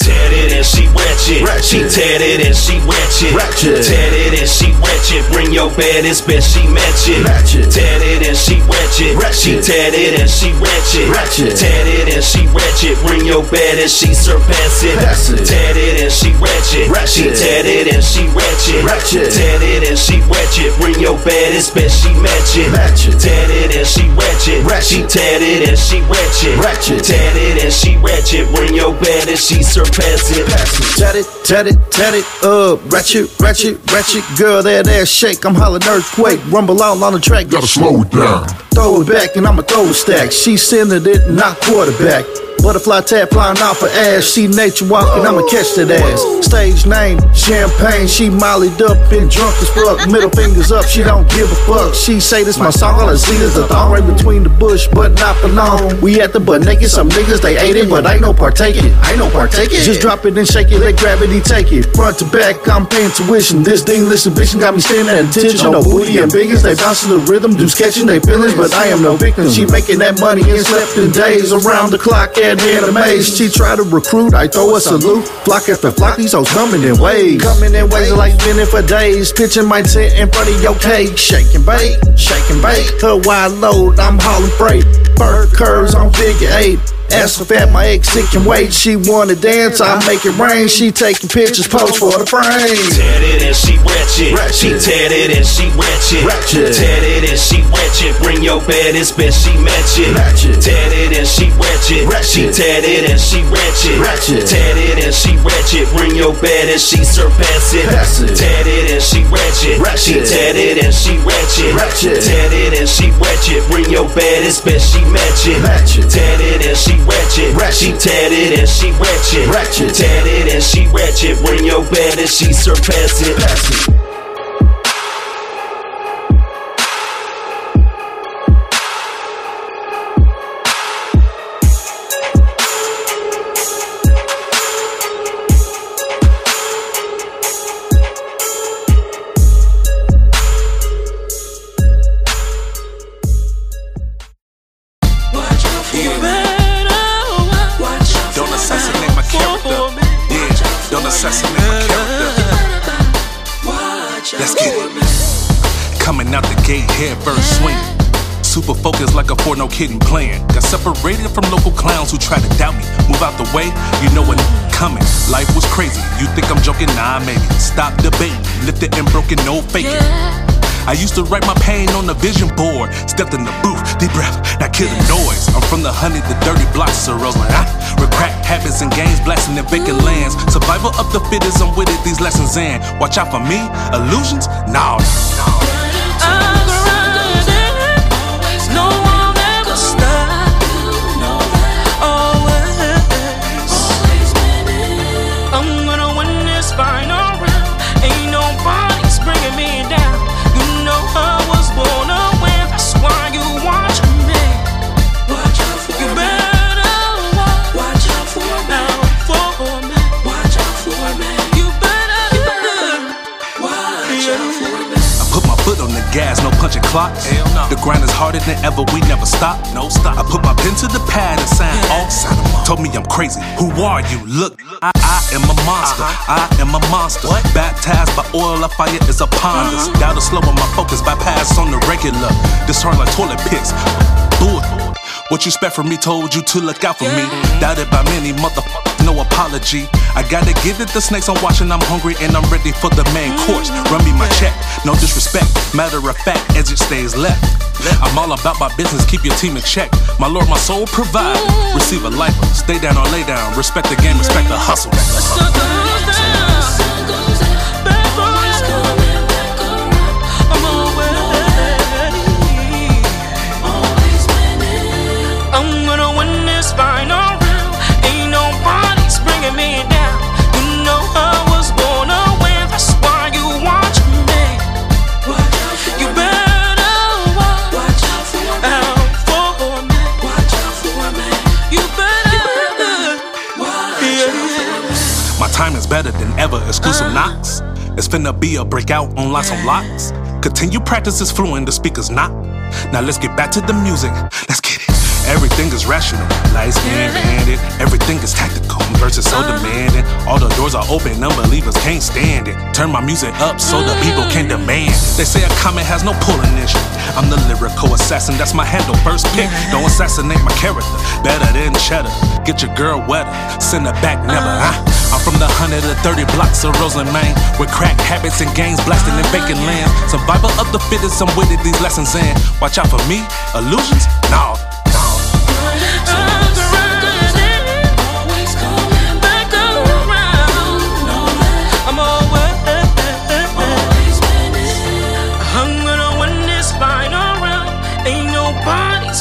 Tatted and she ratchet. She tatted and she ratchet. Tatted and she ratchet. Bring your baddest bitch, she match it. Tatted and she ratchet. She tatted and she ratchet. Tatted and she ratchet. Bring your baddest, she surpass it. Tatted and she ratchet. She tatted and she ratchet. Tatted and she ratchet. Bring your baddest bitch, she match it. Tatted and she ratchet. She tatted and she ratchet. Tatted and she ratchet. Bring your baddest, she surpass it. Tatted, ratchet, girl, that ass shake. I'm hollering earthquake, rumble all on the track. Gotta slow it down. Throw it back and I'ma throw a stack. She sending it, not quarterback. Butterfly tap flying off her ass. She nature walking, I'ma catch that ass. Stage name, champagne. She mollied up and drunk as fuck. Middle fingers up, she don't give a fuck. She say this my song, all I see is a thong right between the bush, but not for long. We at the butt naked, some niggas they ate it, but ain't no partaking. Ain't no partaking. Just drop it and shake it, let gravity take it. Front to back, I'm paying tuition. This thing, listen, bitch, got me standing at attention. No booty and biggins, they bouncing the rhythm, dudes catching they feelings, but I am no victim. She making that money and slept in days around the clock and in a maze. She try to recruit, I throw a salute. Flock after flock, these hoes coming in waves. Coming in waves like spinning for days. Pitching my tent in front of your cake. Shake and bake, shake and bake. Her wide load, I'm hauling freight. Bird curves on figure eight. Ask her fat, my ex sick and wait. She wanna dance, I make it rain. She taking pictures, pose for the frame. Tatted and she ratchet, ratchet. She tatted and she ratchet, ratchet. Tatted and she ratchet. Bring your baddest bitch, she match it, ratchet. Tatted and she ratchet, ratchet. She tatted and she ratchet, ratchet. Tatted and she ratchet. Bring your baddest, she surpass it, ratchet. Tatted and she ratchet, ratchet. She tatted and she ratchet, ratchet. Tatted and she ratchet. Bring your baddest bitch, she match it, ratchet. Tatted and she ratchet, ratchet. She tatted and she ratchet, ratchet. Tatted and she ratchet. Bring your bad and she surpass it, pass it. Focused like a for no kidding plan. Got separated from local clowns who try to doubt me. Move out the way, you know what coming. Life was crazy, you think I'm joking? Nah, maybe. Stop debating, lifted and broken, no faking. Yeah. I used to write my pain on the vision board. Stepped in the booth, deep breath, now kill the noise. I'm from the 100 to 30 blocks, so I was like, ah. Recrack habits and games, blasting in vacant lands. Survival of the fittest, I'm with it, these lessons in. Watch out for me, illusions? Nah, gas, no punching clocks. Hell no. The grind is harder than ever, we never stop. No stop. I put my pen to the pad and sign off. Told me I'm crazy. Who are you? Look, I am a monster. I am a monster. What? Baptized by oil, a fire is upon us. Doubt is slow on my focus, bypass on the regular. Discern like toilet picks. Bull. What you expect from me, told you to look out for me. Doubted by many, motherfuckers, no apology. I gotta give it the snakes, I'm watching, I'm hungry, and I'm ready for the main course. Run me my check, no disrespect. Matter of fact, as it stays left. I'm all about my business, keep your team in check. My lord, my soul provide. Receive a life, stay down or lay down. Respect the game, respect the hustle. Better than ever, exclusive knocks. It's finna be a breakout on lots of locks. Continue practices fluent, the speakers not. Now let's get back to the music, let's get it. Everything is rational, lights being banded. Everything is tactical, verses so demanding. All the doors are open, unbelievers can't stand it. Turn my music up so the people can demand it. They say a comment has no pulling issue. I'm the lyrical assassin, that's my handle, first pick. Don't assassinate my character, better than cheddar. Get your girl wetter, send her back, never, I'm from the 130 blocks of Roseland, Maine. With crack habits and gangs blasting in vacant lands. Survival of the fittest, I'm with it, these lessons in. Watch out for me, illusions? Nah.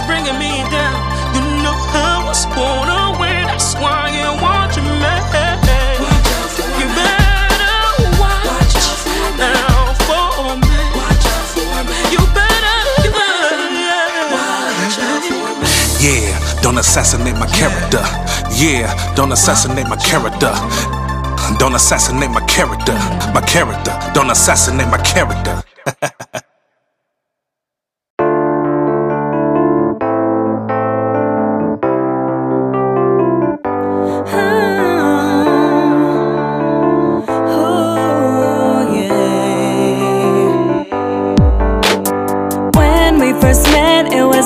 Bringing me down, you know how I was born away. Don't assassinate my character. Yeah, don't assassinate my character. Don't assassinate my character. My character. Don't assassinate my character.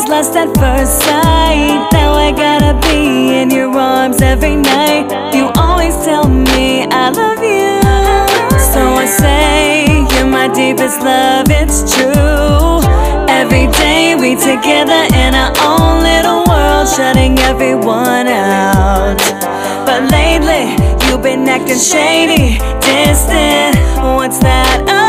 Lost at first sight. Now I gotta be in your arms every night. You always tell me I love you, so I say you're my deepest love, it's true. Every day we together in our own little world, shutting everyone out. But lately you've been acting shady, distant, what's that about?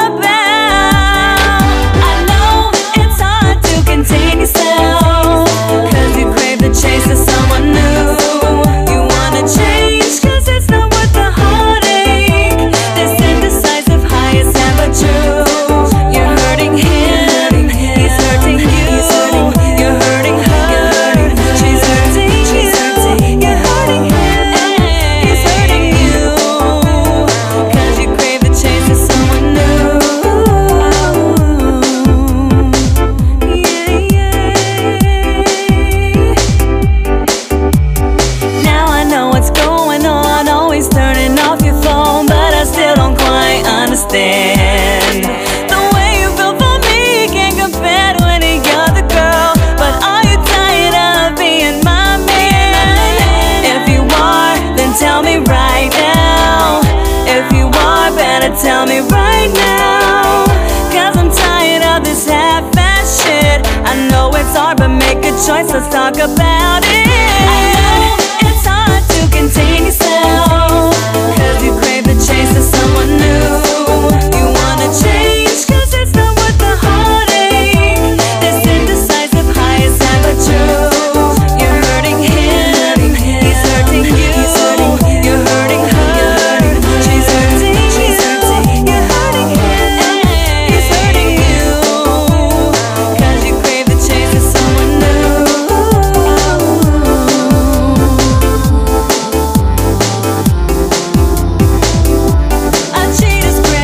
Contain yourself, cause you crave the chase of someone new. You wanna change, cause it's not worth the heartache. This indecisive high is never true. You're hurting him, he's hurting you. You're hurting her, she's hurting you. You're hurting him, he's hurting you. Cause you crave the chase of someone new. Understand the way you feel for me can't compare to any other girl. But are you tired of being my man? If you are, then tell me right now. If you are, better tell me right now. Cause I'm tired of this half-assed shit. I know it's hard, but make a choice, let's talk about it. I know it's hard to contain yourself, cause you crave the chase of someone new. Change, cause it's not worth the heartache. This indecisive high is never true. You're hurting him, he's hurting you. You're hurting her, she's hurting you. You're hurting him, he's hurting you. Cause you crave the chase of someone new. I cheat is great.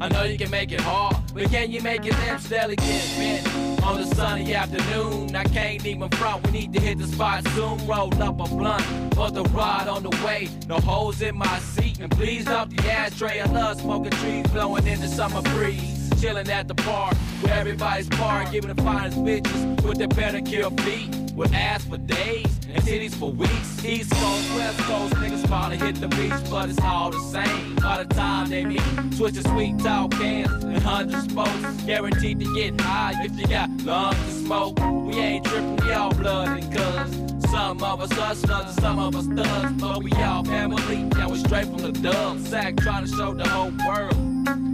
I know you can make it hard, but can you make it lips delicate, man? On a sunny afternoon, I can't even front, we need to hit the spot soon. Roll up a blunt, but the rod on the way, no holes in my seat, and please up the ashtray. I love smoking trees blowing in the summer breeze. chilling at the park, where everybody's par, giving the finest bitches with their pedicure feet. With ass for days and titties for weeks. East Coast, West Coast, niggas probably hit the beach, but it's all the same. By the time they meet, switch to sweet talk cans and 100 smokes. Guaranteed to get high if you got lungs to smoke. We ain't tripping, we all blood and cuz. Some of us hustlers and some of us thugs, but we all family, and we straight from the dub sack, trying to show the whole world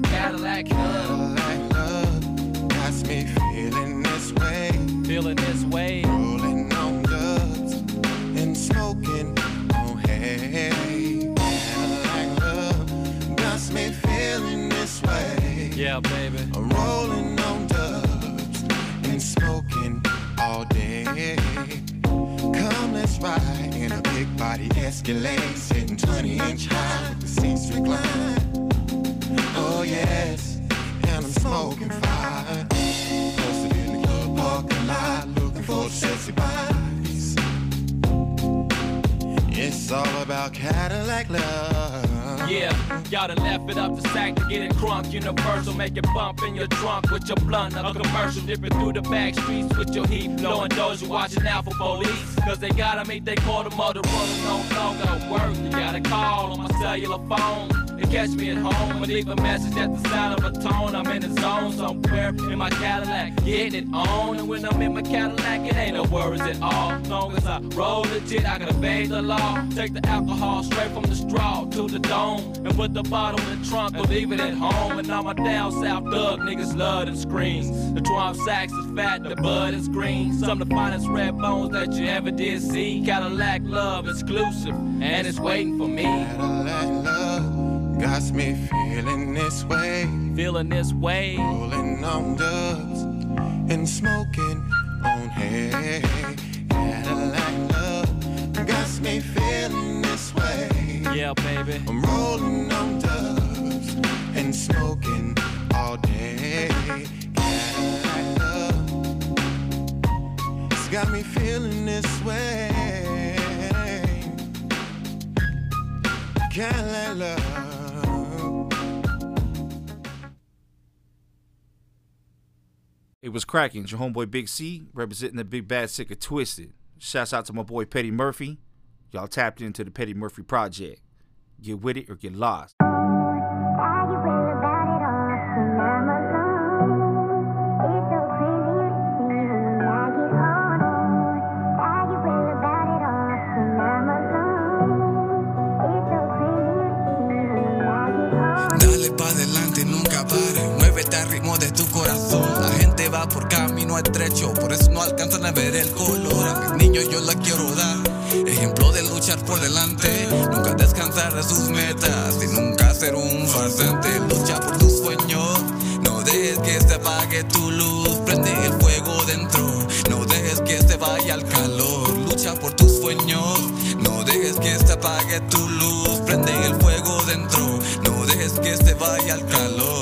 Cadillac love. Cadillac love got me feeling this way. Feeling this way. Rolling on dubs and smoking on hay. Cadillac love got me feeling this way. Yeah, baby. Rolling on dubs and smoking all day. Come, let's ride in a big body Escalade, sitting 20-inch high, the seats recline. Oh yes, and I'm smoking fire. Posted in the club parking lot, looking for sexy bodies. It's all about Cadillac love. Yeah, y'all done left it up to sack to get it crunk. Universal, make it bump in your trunk with your blunt. A commercial dipping through the back streets with your heat. Blowing doors, you watching out for police. Cause they gotta meet, they call the mother running on logo work. You gotta call on my cellular phone. Catch me at home or leave a message at the sound of a tone. I'm in the zone somewhere in my Cadillac, getting it on. And when I'm in my Cadillac, it ain't no worries at all. As long as I roll legit, I can obey the law. Take the alcohol straight from the straw to the dome, and put the bottle in the trunk and leave it at home. And all my down south thug niggas love them screens. The twomp sacks is fat, the bud is green. Some of the finest red bones that you ever did see. Cadillac love exclusive, and it's waiting for me. Cadillac love got me feeling this way. Feeling this way. Rolling on dubs and smoking on hay. Cadillac love got me feeling this way. Yeah, baby. I'm rolling on dubs and smoking all day. Cadillac love, it's got me feeling this way. Cadillac love. It was cracking. It's your homeboy Big C, representing the Big Bad Sick and Twisted. Shouts out to my boy Petty Murphy. Y'all tapped into the Petty Murphy Project. Get with it or get lost. Dale pa' adelante, nunca pare. Muévete al ritmo de tu corazón. Va por camino estrecho, por eso no alcanzan a ver el color. A mis niños yo la quiero dar ejemplo de luchar por delante, nunca descansar de sus metas y nunca ser un farsante. Lucha por tus sueños, no dejes que se apague tu luz. Prende el fuego dentro, no dejes que se vaya el calor. Lucha por tus sueños, no dejes que se apague tu luz. Prende el fuego dentro, no dejes que se vaya el calor.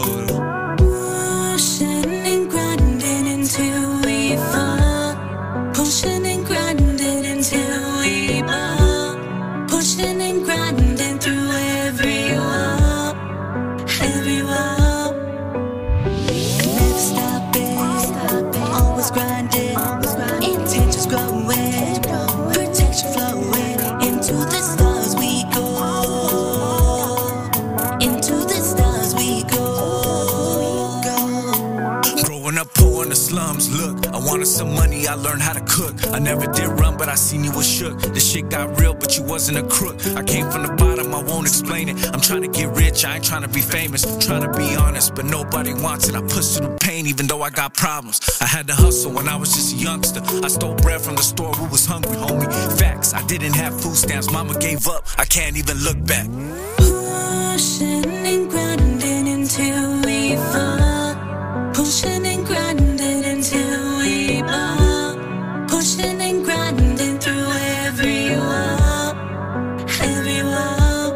Wanted some money, I learned how to cook. I never did run, but I seen you was shook. This shit got real, but you wasn't a crook. I came from the bottom, I won't explain it. I'm trying to get rich, I ain't trying to be famous. I'm trying to be honest, but nobody wants it. I pushed through the pain, even though I got problems. I had to hustle when I was just a youngster. I stole bread from the store, we was hungry, homie. Facts, I didn't have food stamps, mama gave up. I can't even look back. Pushing and grinding until we fall. Pushing and grinding until we fall, pushing and grinding through every wall, every wall.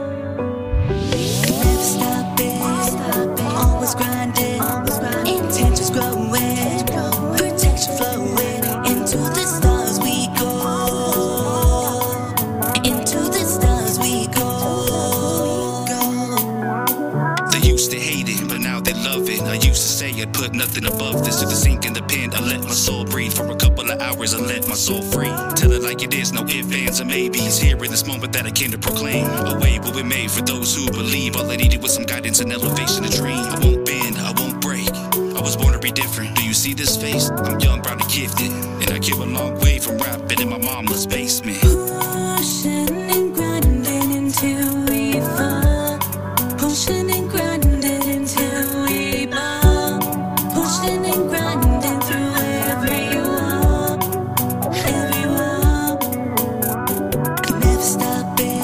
Never stop it, always grinding, intentions growing, protection flowing, into the stars we go, into the stars we go. They used to hate it, but now they love it. I used to say I'd put nothing above this. To the sink and the pen, I let my soul breathe. For a couple of hours, I let my soul free. Tell it like it is, no ifs, ands, or maybes. Here in this moment that I came to proclaim, a way will be made for those who believe. All I needed was some guidance and elevation to dream. I won't bend, I won't break. I was born to be different. Do you see this face? I'm young, proud, and gifted. And I came a long way from rapping in my mama's basement. Pushing and grinding until we fall. Pushing and grinding until we ball. Pushing and grinding through every wall. Every wall. Never stopping.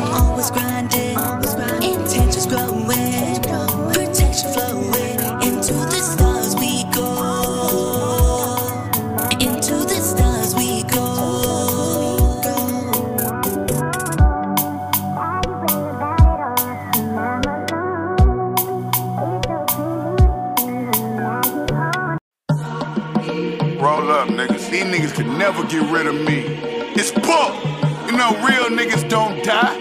Always grinding. Intentions growing. Protection flowing. To the stars we go. Into the stars we go. Roll up, niggas. These niggas could never get rid of me. It's bull. You know, real niggas don't die.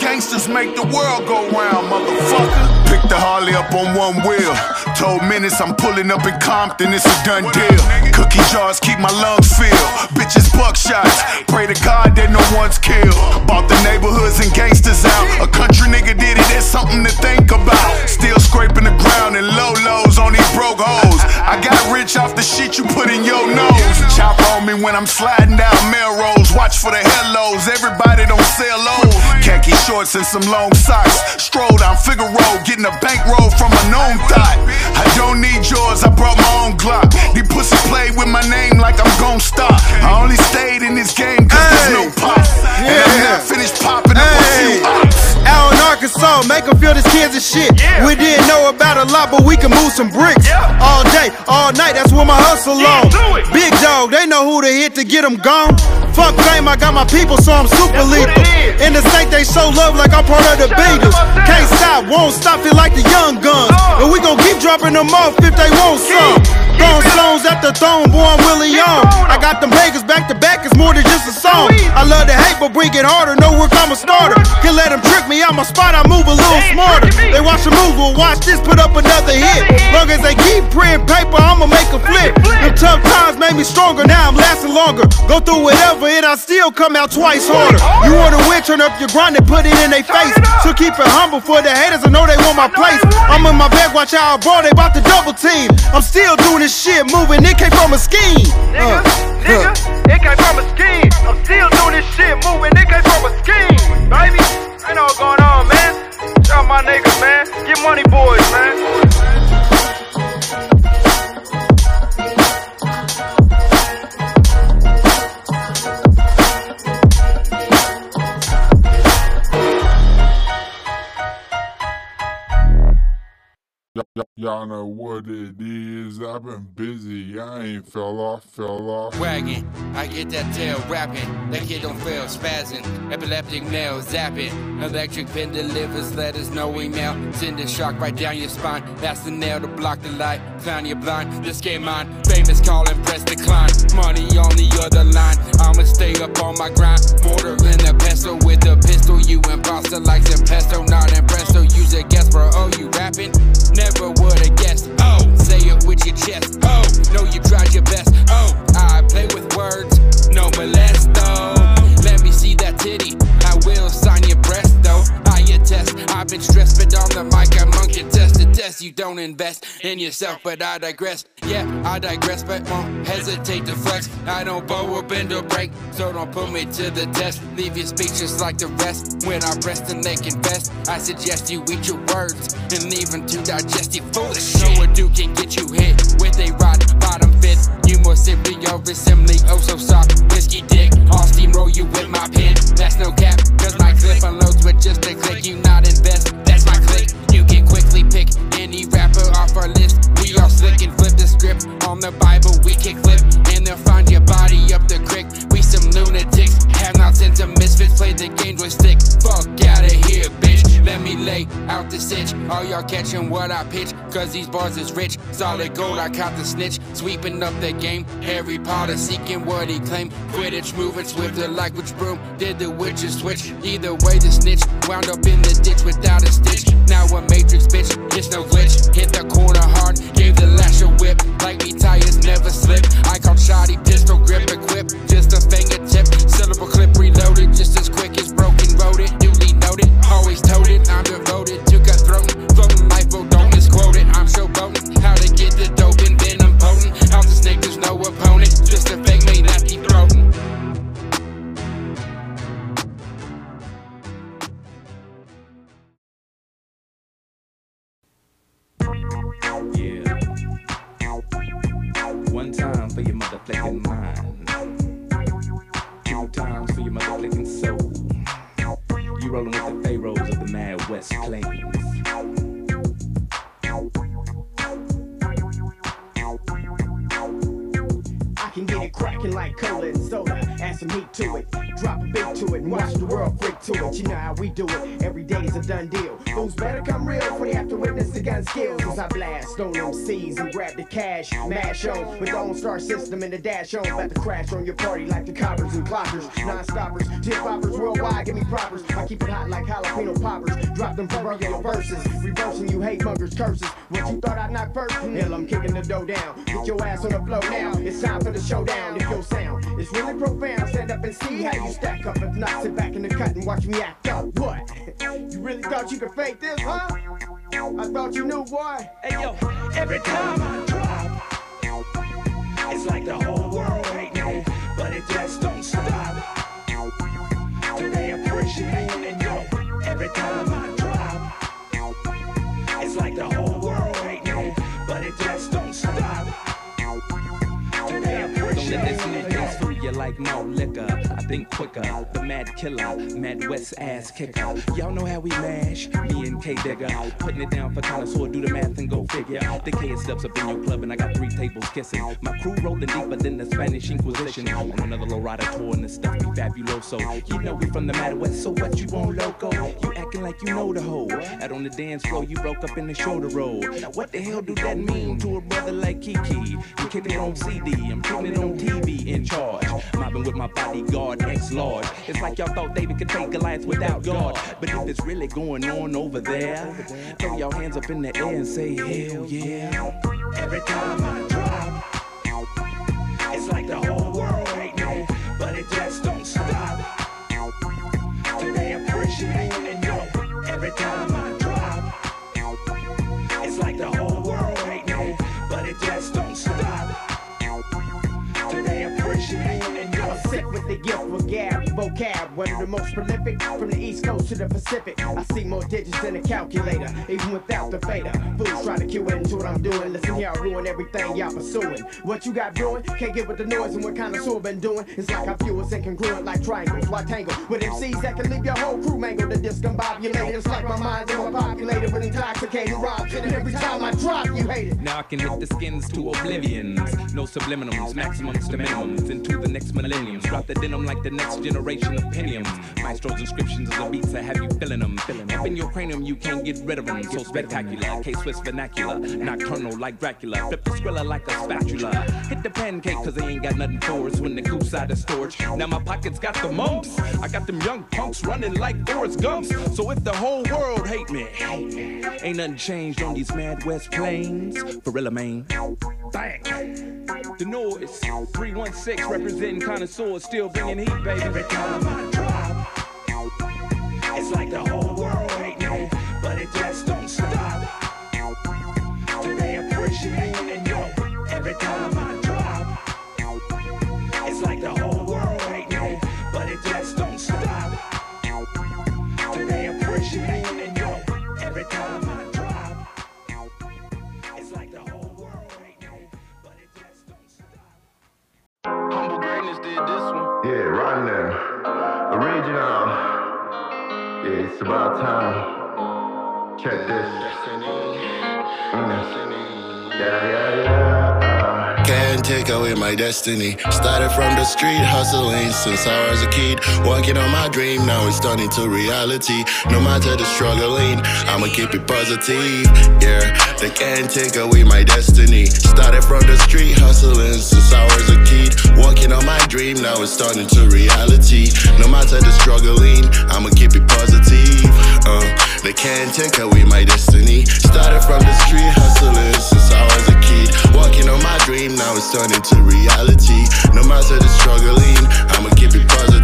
Gangsters make the world go round, motherfucker. Picked the Harley up on one wheel. Told minutes I'm pulling up in Compton, it's a done deal. Cookie jars keep my lungs filled. Bitches buckshots, pray to God that no one's killed. Bought the neighborhoods and gangsters out. A country nigga did it, that's something to think about. Still scraping the ground and low lows on these broke hoes. I got rich off the shit you put in your nose. Chop on me when I'm sliding down Melrose. Watch for the hellos, everybody don't sell low. Khaki shorts and some long socks. Stroll down Figaro, getting a bankroll from a known thought. I don't need yours, I brought my own Glock. These pussy play with my name like I'm gon' stop. I only stayed in this game cause there's no pop. And I'm not finished popping up a few ops. Out in Arkansas, make them feel this kids and shit. We didn't know about a lot, but we can move some bricks. All day, all night, that's what my hustle on. Big dog, they know who to hit to get them gone. Fuck fame, I got my people, so I'm super lethal. In the state, they show love like I'm part of the Beatles. Can't stop, won't stop it like the young guns, and we gon' keep dropping them off if they want some. Throwing stones at the throne, boy, I'm really on. I got them Vegas back to back, it's more than just a song. I love to hate, but bring it harder, no work, I'm a starter. Can't let them trick me out my spot, I move a little smarter. They watch a movie, we'll watch this, put up another hit. Long as they keep printing paper, I'ma make a flip. Them tough times made me stronger, now I'm lasting longer. Go through whatever, and I still come out twice harder. You wanna win, turn up your grind and put it in their face. So keep it humble for the haters, I know they want my place. I'm in my bag, watch how I ball, they bout to double team. I'm still doing this shit, moving, it came from a scheme. Nigga, it came from a scheme. I'm still doing this shit, moving, it came from a scheme. Baby, ain't all going on, man. Shout my niggas, man. Get money, boys, man. Y'all know what it is, I've been busy, I ain't fell off. Wagging, I get that tail rapping, that kid don't fail, spazzing, epileptic nail zapping, electric pen delivers letters, no email, send a shock right down your spine, that's the nail to block the light, clown you're blind, this game mine, famous call and press decline, money on the other line, I'ma stay up on my grind, mortar and a pestle with a pistol, you imposter like some pesto, not impressed, so use a guess bro, oh you rapping, never would have guessed. Oh, say it with your chest. Oh, know you tried your best. Oh, I play with words, no molest though. Let me see that titty, I will sign your breast though. I attest, I've been stressed, but on the mic I'm monkey test to test. You don't invest in yourself, but I digress. Yeah, I digress, but won't hesitate to flex. I don't bow or bend or break, so don't put me to the test. Leave your speeches like the rest. When I rest and they confess, I suggest you eat your words and leave them to digest. You foolish. No a dude can get you hit with a rod bottom fifth. You more simply over simply, oh so soft whiskey dick. I'll steamroll you with my pen. That's no cap, cause my clip unloads with just a click. You not invest, that's my click. You can quickly pick any rapper off our list. We all slick and flip the script on the Bible, we can clip, and they'll find your body up the creek. We some lunatics, have not sent some misfits, play the game with stick. Fuck out of here, bitch. Let me lay out the sitch. All y'all catching what I pitch, cause these bars is rich. Solid gold, I caught the snitch, sweeping up the game. Harry Potter seeking what he claimed. Quidditch moving swifter like which broom did the witches switch. Either way, the snitch wound up in the ditch without a stitch. Now I'm Yeah. One time for your motherfucking mind. Two times for your motherfucking soul. You rolling with the pharaohs of the Mad West Plains. Get it cracking like cola and soda, add some heat to it, drop a beat to it, and watch the world freak to it. You know how we do it, every day is a done deal. Fools better come real for they have to witness the gun skills. As I blast on them C's and grab the cash, mash on with the own star system and the dash on. About to crash on your party like the coppers and clockers, non-stoppers, tip poppers worldwide, give me propers. I keep it hot like jalapeno poppers, drop them proverbial verses, reversing you hate mongers curses. What you thought I'd knock first? Hell, I'm kicking the dough down, get your ass on the floor now, it's time for the showdown. If your sound is really profound, stand up and see how you stack up. If not, sit back in the cut and watch me act up. What? You really thought you could fake this, huh? I thought you knew, boy. Hey, yo, every time I drop, it's like the whole world hate me, but it just don't stop. Do they appreciate it? And yo, every time I drop, it's like the whole world hate me, but it just don't stop. Things for you like malt liquor, I think quicker, the mad killer, Mad West ass kicker. Y'all know how we mash, me and K Digger, putting it down for connoisseur, do the math and go figure. The K steps up in your club and I got 3 tables kissing. My crew rolling deeper than the Spanish Inquisition. On another low rider tour and the stuff be fabuloso. You know we from the Mad West, so what you want, loco? You acting like you know the whole. Out on the dance floor, you broke up in the shoulder roll. Now what the hell do that mean to a brother like Kiki? You kick it on CD, I'm putting it on TV, in charge, mobbing with my bodyguard, ex-large. It's like y'all thought David could take Goliath without God. But if it's really going on over there, throw y'all hands up in the air and say, hell yeah. Every time I drop, it's like the whole world hate me, but it just don't stop. Do they appreciate it? And yo, every time I drop, it's like the whole world hate me, but it just don't stop. Sick with the gift of gab, vocab, one of the most prolific from the East Coast to the Pacific. I see more digits than a calculator, even without the fader. Fools trying to cue into what I'm doing. Listen here, I ruin everything y'all pursuing. What you got brewing? Can't get with the noise and what kind of soul been doing. It's like I view it's incongruent like triangles. Why tangle with MCs that can leave your whole crew mangled and discombobulated? It's like my mind's overpopulated with intoxicated rhymes. And every time I drop, you hate it. Now I can hit the skins to oblivions. No subliminals, maximums to minimums. Into the next millennium, drop the denim like the next generation of pentiums. Maestro's inscriptions of the beats that have you feeling them. Up in your cranium, you can't get rid of them. So spectacular, K-Swiss vernacular, nocturnal like Dracula, flip the scrilla like a spatula. Hit the pancake cause they ain't got nothing for us when the coop's out of storage. Now my pockets got the mumps, I got them young punks running like Forrest Gumps. So if the whole world hate me, ain't nothing changed on these Mad West plains. For real, man. Bang! The noise, 316 representing connoisseurs, still bringing heat, baby. Every time I drop, it's like the whole world hate me, but it just don't stop. Do they appreciate it? And yo, every time I drop, it's like the whole world hate me, but it just don't stop. Do they appreciate it? And yo, every time I drop. Yeah, right now, original. Yeah, it's about time. Check this. Can't take away my destiny. Started from the street hustling since I was a kid. Working on my dream, now it's turned into reality. No matter the struggling, I'ma keep it positive. Yeah, they can't take away my destiny. Started from the street hustling since I was a kid. Working on my dream, now it's turning to reality. No matter the struggling, I'ma keep it positive. They can't take away my destiny. Started from the street hustling since I was a kid. Working on my dream, now it's turning to reality. No matter the struggling, I'ma keep it positive.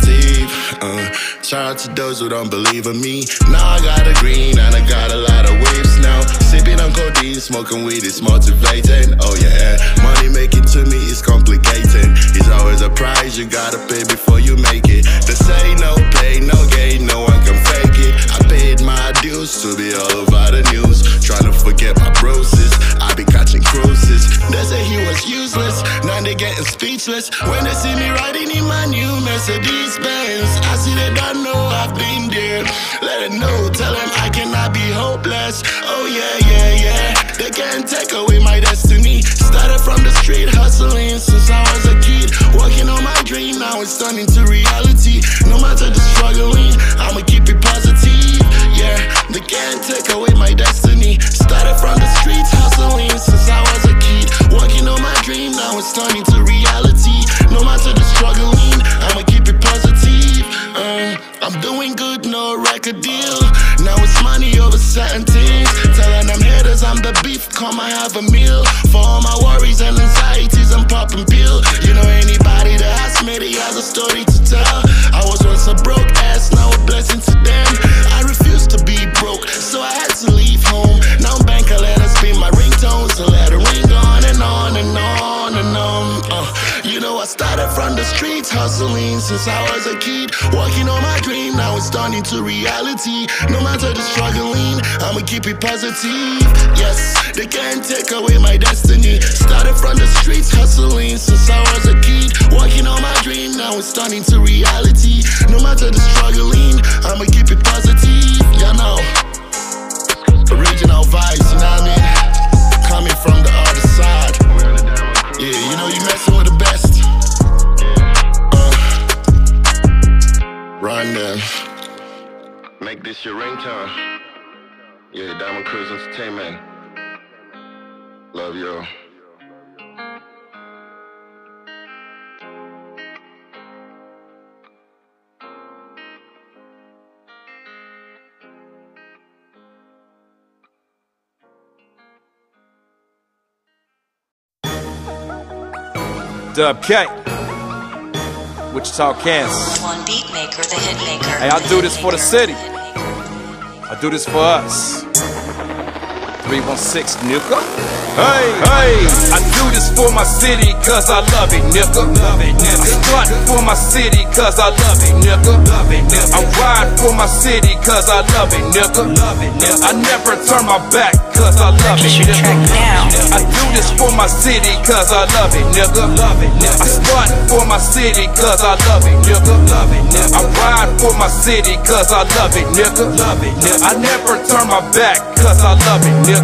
Shout out to those who don't believe in me. Now I got a green and I got a lot of waves now. Sipping on codeine, smoking weed, it's motivating. Oh yeah, money making to me is complicated. It's always a price you gotta pay before you make it. They say no pain, no gain, no one can fake it. I paid my dues to be all over the news. Trying to forget my bruises, I become speechless when they see me riding in my new Mercedes-Benz. I see they don't know I've been there. Let it know, tell them I cannot be hopeless. Oh yeah, yeah, yeah. They can't take away my destiny. Started from the street hustling since I was a kid. Working on my dream, now it's turning to reality. No matter the struggling, I'ma keep it positive. Yeah, they can't take away my destiny. Started from the streets hustling since I was a kid. Working on my dream, now it's turning to reality. No matter the struggling, I'ma keep it positive. I'm doing good, no record deal. Now it's money over certain things. Telling them haters I'm the beef, come and have a meal. For all my worries and anxieties, I'm popping pill. You know anybody that has me, they has a story to tell. I was once a broke ass, now a blessing to them. I refused to be broke, so I had to leave home. Now banker letters be my ringtone, so let it ring on and on and on and on. You know I started from the streets hustling since I was a kid. Working on my dream, now it's turning to reality. No matter the struggling, I'ma keep it positive. Yes, they can't take away my destiny. Started from the streets hustling since I was a kid. Working on my dream, now it's turning to reality. No matter the struggling, I'ma keep it positive. You know, original vibes, you know what I mean? Coming from the other side. Yeah, you know you messing with the best. Run them. Make this your ringtone. Yeah, Diamond Cruise Entertainment. Love you. Dub K, Wichita, Kansas. One beat maker, the hit maker. Hey, I do this for the city. I do this for us. 316 Nuka. Hey, hey, I do this for my city, cause I love it, Nuka. I strut for my city, cause I love it, Nuka. I ride for my city, cause I love it, Nuka. I never turn my back, cause I love it, nigga. I do this for my city, cause I love it, nigga. I start for my city, cause I love it, nigga. I ride for my city, cause I love it, nigga. I never turn my back, cause I love it, nigga.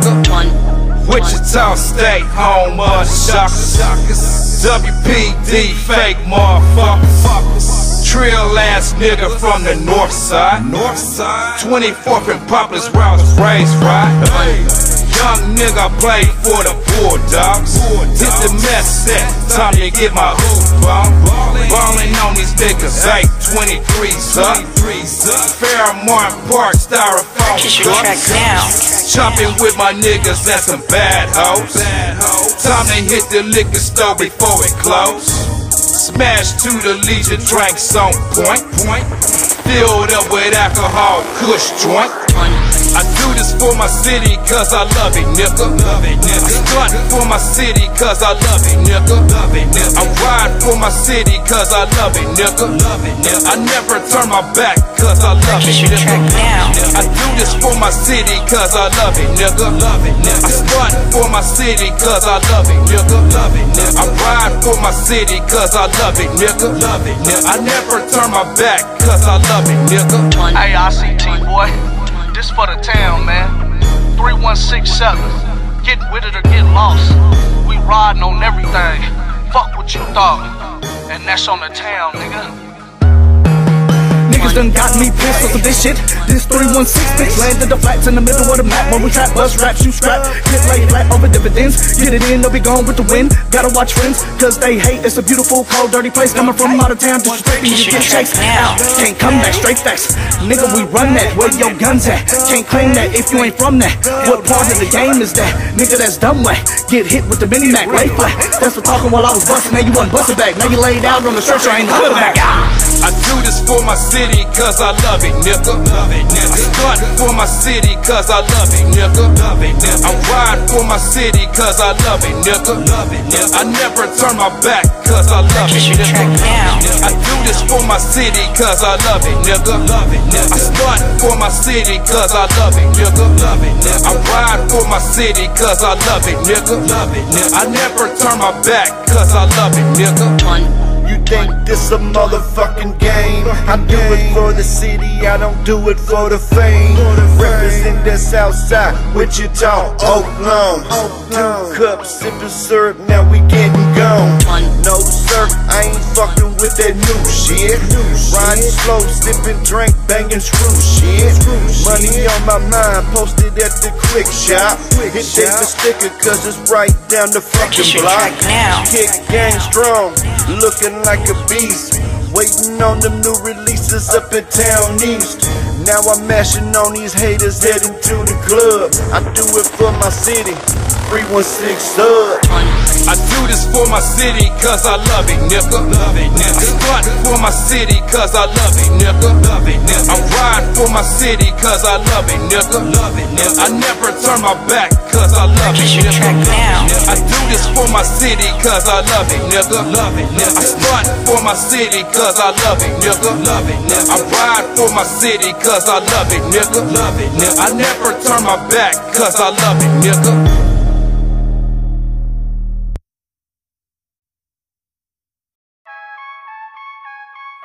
Wichita State, home of shockers. WPD, fake motherfuckers. Trill ass nigga from the north side. 24th and Poplar's where I was raised, right? Hey. Young nigga played for the Bulldogs. Hit the mess set, time to get my hoop on. Ballin' on these niggas, 823's up. Fairmont Park, styrofoam cups. Chopping with my niggas, that's some bad hoes. Time to hit the liquor store before it close. Smash to the leisure, drinks on point. Filled up with alcohol, kush joint. I do this for my city, cause I love it, nigga. I strut for my city, cause I love it, nigga. I ride for my city, cause I love it, nigga. I never turn my back, cause I love it, nigga. I do this for my city, cause I love it, nigga. I strut for my city, cause I love it, nigga. I ride for my city, cause I love it, nigga. I never turn my back, cause I love it, nigga. Hey, ICT Void. This for the town, man. 3167. Get with it or get lost. We riding on everything. Fuck what you thought. And that's on the town, nigga. Niggas done got me pissed off of this shit. This 316 bitch landed the flats in the middle of the map. When we trap, bust, rap, shoot, scrap. Get laid flat over dividends. Get it in, they'll be gone with the wind. Gotta watch friends, cause they hate. It's a beautiful, cold, dirty place. Coming from out of town, disrespecting you get chased out. Can't come back, straight facts. Nigga, we run that, where your guns at? Can't claim that if you ain't from that. What part of the game is that? Nigga, that's dumb whack. Get hit with the mini-mac, lay flat. That's for talking while I was busting. Now you wasn't busting back. Now you laid out on the stretcher, I ain't coming back. I do this for my city, cause I love it, nigga. I strut for my city, cause I love it, nigga. I ride for my city, cause I love it, nigga. I never turn my back, cause I love it, nigga. I do this for my city, cause I love it, nigga. I start for my city, cause I love it, nigga. I ride for my city, cause I love it, nigga. I never turn my back, cause I love it, nigga. You think this a motherfucking game? I do it for the city, I don't do it for the fame. Represent the south side, Wichita, Oakland. 2 cups, sippin' syrup, now we getting gone. No sir, I ain't fucking with that new shit. Riding slow, sippin' drink, bangin' screw shit. Money on my mind, posted at the quick shop. It takes a sticker, cause it's right down the fucking block. Kick gang strong, looking like a beast, waiting on them new releases up in town east. Now I'm mashing on these haters, heading to the club. I do it for my city, 316 up. I do this for my city, cause I love it, nigga. I start for my city, cause I love it, nigga. I ride for my city, cause I love it, nigga. I never turn my back, cause I love it, nigga. I do this for my city, cause I love it, nigga. I start for my city, cause I love it, nigga. I ride for my city, cause I love it, nigga. I never turn my back, cause I love it, nigga.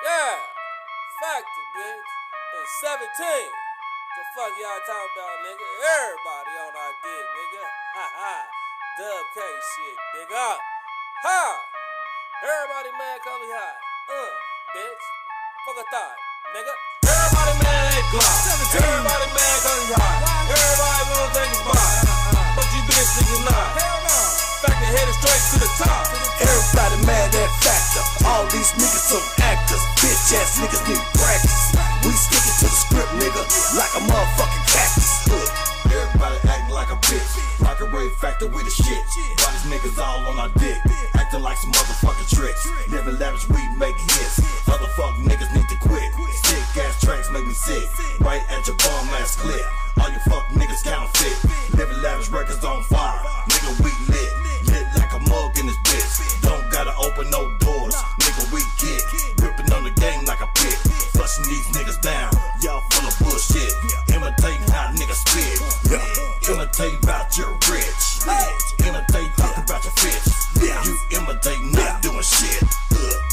Yeah, Factor, bitch. It's 17. The fuck y'all talking about, nigga? Everybody on our dick, nigga. Ha ha. Dub K shit, nigga. Ha! Everybody mad, call me hot. Bitch. Fuck a thought, nigga. Everybody mad at Glock. Everybody mad, call me hot. Everybody wanna take the box. But you bitch niggas not. Hell no. Factor headed straight to the top. Everybody mad at Factor. All these niggas some actors. Bitch ass niggas need practice. We sticking to the script, nigga. Like a motherfucking cactus. Everybody acting like a bitch. Rock and Wave Factor with the shit. Why these niggas all on our dick? Acting like some motherfucking tricks. Never lavish, we make hits. Other fuck niggas need to quit. Sick ass tracks make me sick. Right at your bum ass clip. All you fuck niggas counterfeit. Never lavish, records on fire. Nigga, we lit. Lit like a mug in this bitch. Don't gotta open no doors. Nigga, we get. Ripping on the game like a pit. Flushing these niggas down. Y'all full of bullshit. Imitate how niggas spit. Imitate about your rich. Imitate talk about your fits. You imitate not doing shit.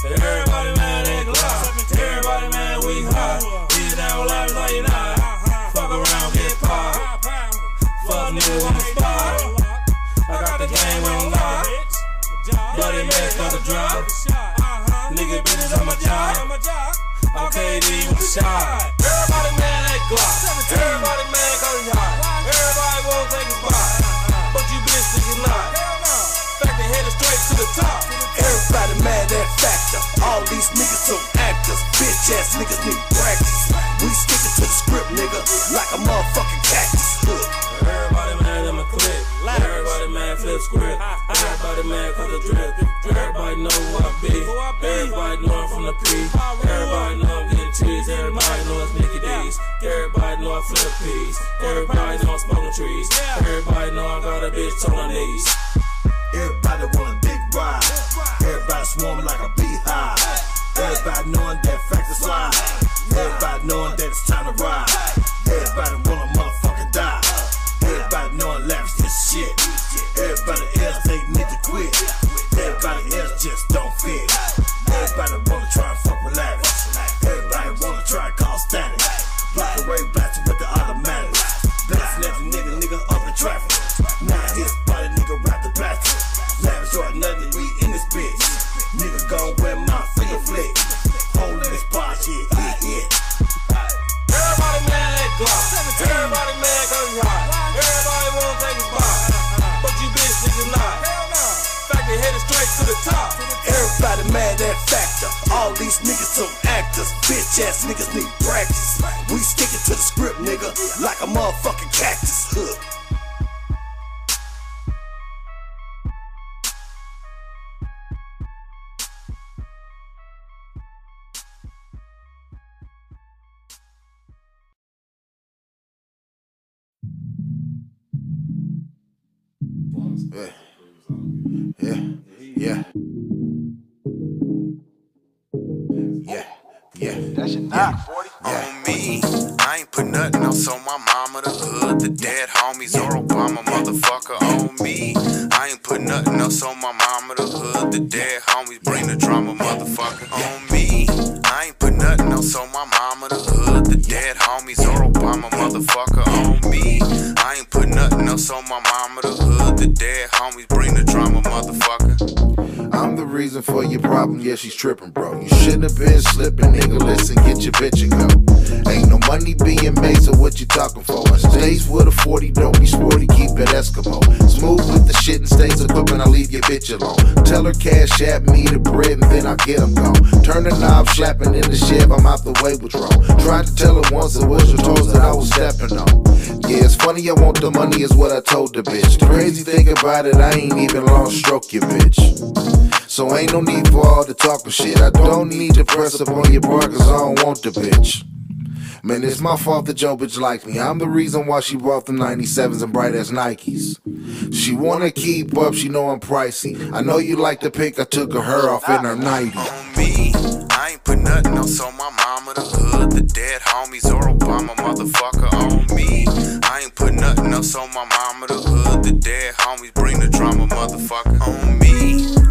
Everybody mad at Glock. Everybody mad we hot. Get down live like you not. Fuck around, get popped. Fuck niggas on the spot. I got the game on lock. Bloody mess on the drop. Nigga bitches on my job. I'm KD with the shot. Everybody mad at Glock. Everybody mad cause we hot. Everybody wanna take a spot. But you bitch niggas not. Factor headed straight to the top. Everybody mad at Factor. All these niggas some actors. Bitch ass niggas need practice. We sticking to the script, nigga. Like a motherfucking cactus. Everybody mad at my clip. Everybody mad flip script. Everybody mad cause the drip. Everybody know who I be. Everybody know I'm from the P. Everybody know I'm getting cheese. Everybody know it's Nicky D's. Everybody know I flip peas. Everybody know I'm smoking trees. Everybody know I got a bitch on her knees. Everybody want a big ride. Everybody swarming like a beehive. Everybody knowing that fact is live. Everybody knowing that it's time to ride. Everybody want a motherfucking die. Everybody knowing lavish this shit. Everybody else they need to quit. Everybody else just don't fit. Everybody wanna try and fuck with lavish. Everybody wanna try and call static. Block away blast with the automatic. Blast left nigga up in traffic. Now his body nigga wrap the plastic. Lavish or nothing, we in this bitch. Nigga gon' wear my finger flick. Hole in this bar shit, hit. Everybody mad at Glock. Everybody mad cause we hot. Everybody wanna take a spot. But you bitch niggas not. Factor headed straight to the top. Everybody mad at Factor. All these niggas some actors. Bitch ass niggas need practice. We sticking to the script, nigga. Like a motherfucking cactus. That should knock 40 on me. I ain't put nothing on, so my mama, the hood, the dead homies, or Obama, motherfucker on me. I ain't put nothing on, so my mama, the hood, the dead homies, bring the drama, motherfucker on me. I ain't put nothing on, so my mama, the hood, the dead homies, or Obama, motherfucker on me. I ain't put nothing on, so my mama, the hood, the dead homies, bring the drama, motherfucker. I'm the reason for your problem, yeah, she's tripping, bro. You shouldn't have been slipping, nigga, listen, get your bitch and go. Ain't no money being made, so what you talking for? I stays with a 40, don't be sporty, keep it Eskimo. Smooth with the shit and stays equipped, and I leave your bitch alone. Tell her cash at me the bread, and then I get them gone. Turn the knob, slapping in the shed, I'm out the way with wrong. Tried to tell her once, it was your toes that I was stepping on. Yeah, it's funny, I want the money, is what I told the bitch. The crazy thing about it, I ain't even long stroke your bitch. So ain't no need for all the talking shit. I don't need to press up on your bar, cause I don't want the bitch. Man, it's my fault that your bitch likes me. I'm the reason why she bought the 97s and bright ass Nikes. She wanna keep up, she know I'm pricey. I know you like the pick, I took her off in her 90. On me, I ain't put nothing on, so my mama, the hood, the dead homies, or Obama, motherfucker on me. I ain't put nothing on, so my mama, the hood, the dead homies, bring the drama, motherfucker on me.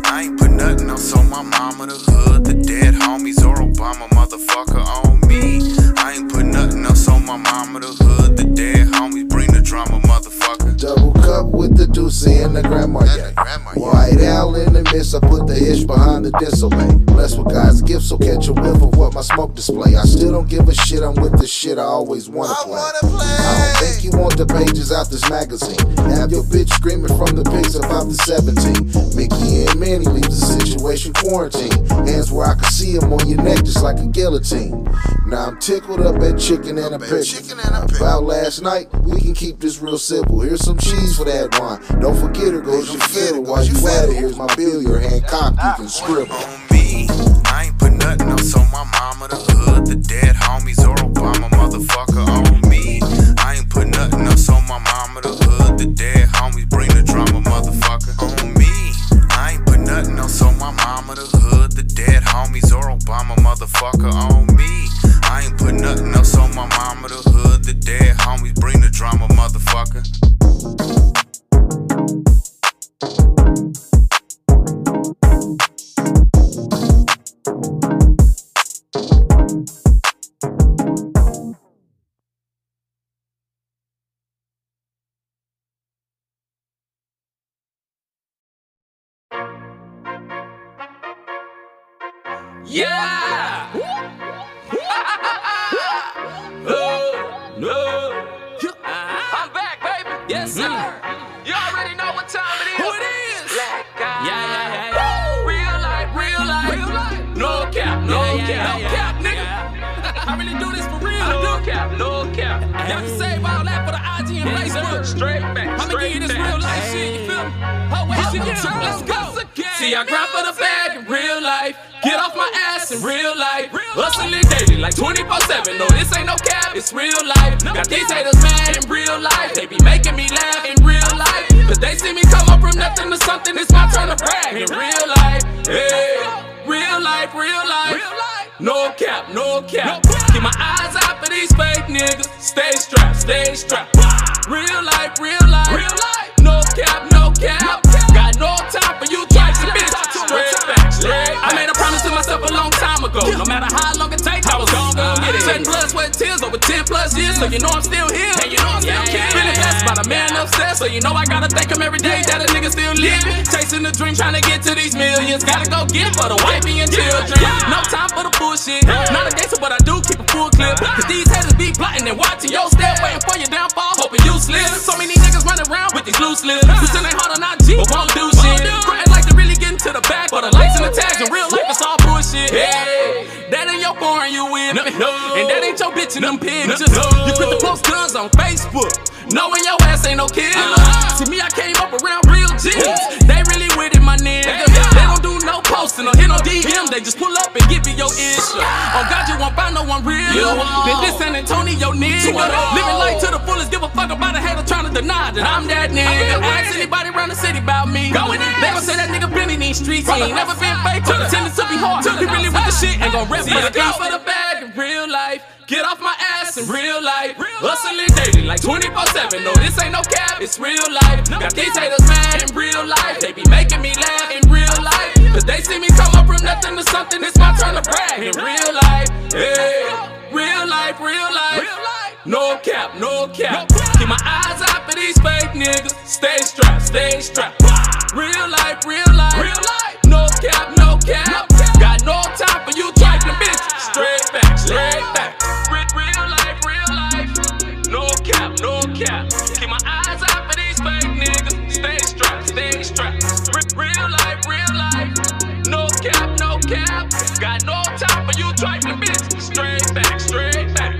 I ain't put nothing on, so my mama, the hood, the dead homies, or Obama, motherfucker on me. I ain't put nothing on, so my mama, the hood, the dead homies, bring the drama, motherfucker. Double cup with the doozy and the grandma, yeah. White owl in the mist, I put the ish behind the disobey. Blessed with God's gifts, so catch a whiff of what my smoke display. I still don't give a shit, I'm with the shit I always wanna play. I don't think you want the pages out this magazine. Have your bitch screaming from the pics about the 17. Mickey and Minnie leave the situation quarantine. Hands where I can see them on your neck just like a guillotine. Now I'm tickled up at chicken and a pickle. About last night, we can keep this real simple. Here's some cheese for that wine. Don't forget her, goes your fiddle. While you at it, here's my bill, your hand cocked, you can scribble. On me, I ain't put nothing on, so my mama, the hood, the dead homies, or Obama, motherfucker on me. I ain't put nothing on, so my mama, the hood, the dead homies, bring the drama, motherfucker on me. I ain't put nothing on, so my mama, the hood, the dead homies, or Obama, motherfucker on me. I ain't put nothing on, so my mama, the hood, the dead homies, bring the drama, motherfucker. Yeah! I'm back, baby. Yes, sir. You already know what time it is. Who it is? Black guy. Yeah. Real life. No cap, nigga. I really do this for real. No cap. Y'all can save all that for the IG and Facebook. Straight back. I'ma give you this real life shit, you feel me? Oh, wait, let's go. See, I grind for the bag in real life. Get off my ass in real life. Hustling daily like 24/7. No, this ain't no cap, it's real life. Got these haters mad in real life. They be making me laugh in real life. Cause they see me come up from nothing to something. It's my turn to brag in real life. Hey, real life. No cap. Keep my eyes out for these fake niggas. Stay strapped. Real life. No cap. Got no time for you types of bitches. Straight back. I made a promise to myself a long time ago. No matter how long it takes, I was gonna get it. Sweat, blood, sweat, tears over 10+ years. So you know I'm still here. And you know I'm still here. Feeling blessed by the man upstairs. So you know I gotta thank him every day that a nigga still living. Chasing the dream, trying to get to these millions. Gotta go get for the wifey and children. No time for the bullshit. Not a gangster, but I do keep a full clip. Cause these haters be plotting and watching your step, waiting for your downfall, hoping you slip. So many niggas running around with these loose lips. You still ain't hard on IG, but won't do shit. Frontin' like they really getting to the back, but the likes and the tags in real life, it's all bullshit. Hey, that ain't your foreign, you with me. And that ain't your bitch in them pictures. You quit to post guns on Facebook, knowing your ass ain't no killer. To me, I came up around real G's. They really with it, my nigga. They don't do no posting or hit no DM. They just pull up and give you your issue. Oh God, you won't find no one real. Then this San Antonio nigga. Living life to the fullest, give a fuck about a hater trying to deny that I'm that nigga. Ask anybody around the city about me. Going in. They gon' say that nigga been in these streets. He ain't never been fake. Tending to be hard. He really with the shit. Ain't gon' rip for the clout for the bag in real life. Get off my ass in real life. Hustling daily like 24/7. No, this ain't no cap. It's real life. Got these haters mad in real life. They be making me laugh in real life. Cause they see me come up from nothing to something. It's my turn to brag in real life. Yeah. Real life, real life, real life. No cap, no cap. No cap. Keep my eyes out for these fake niggas. Stay strapped, stay strapped. Real life, real life, real life. No cap, no cap. No cap. Got no time for you trifling bitches. Straight back, straight back. Real life, real life. No cap, no cap. Keep my eyes out for these fake niggas. Stay strapped, stay strapped. Real life, real life. No cap, no cap. Got no time for you trifling bitches. Straight back. Straight back.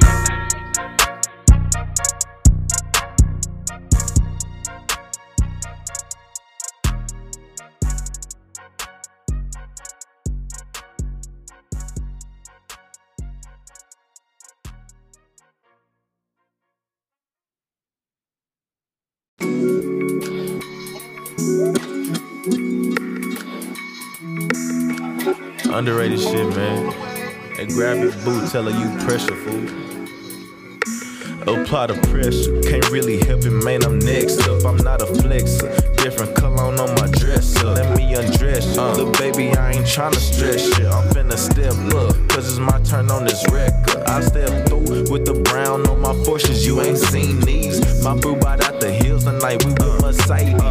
Underrated shit, man. And grab your boot, telling you pressure, fool. Apply the pressure, can't really help it, man, I'm next up. I'm not a flexer, different color on my dresser. Let me undress, look baby, I ain't tryna stress shit. I'm finna step up, cause it's my turn on this record. I step through with the brown on my Porsches, you ain't seen these. My boo bought out the hills tonight, we with Mercedes.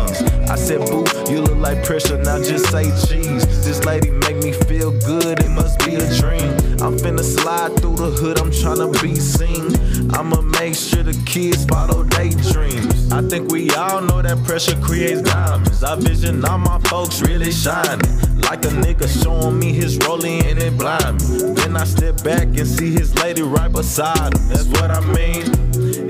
I said, boo, you look like pressure, now just say cheese. This lady make me feel good, it must be a dream. I'm finna slide through the hood, I'm tryna be seen. I'ma make sure the kids follow their dreams. I think we all know that pressure creates diamonds. I vision all my folks really shining. Like a nigga showing me his rollie and it blind me. Then I step back and see his lady right beside him. That's what I mean,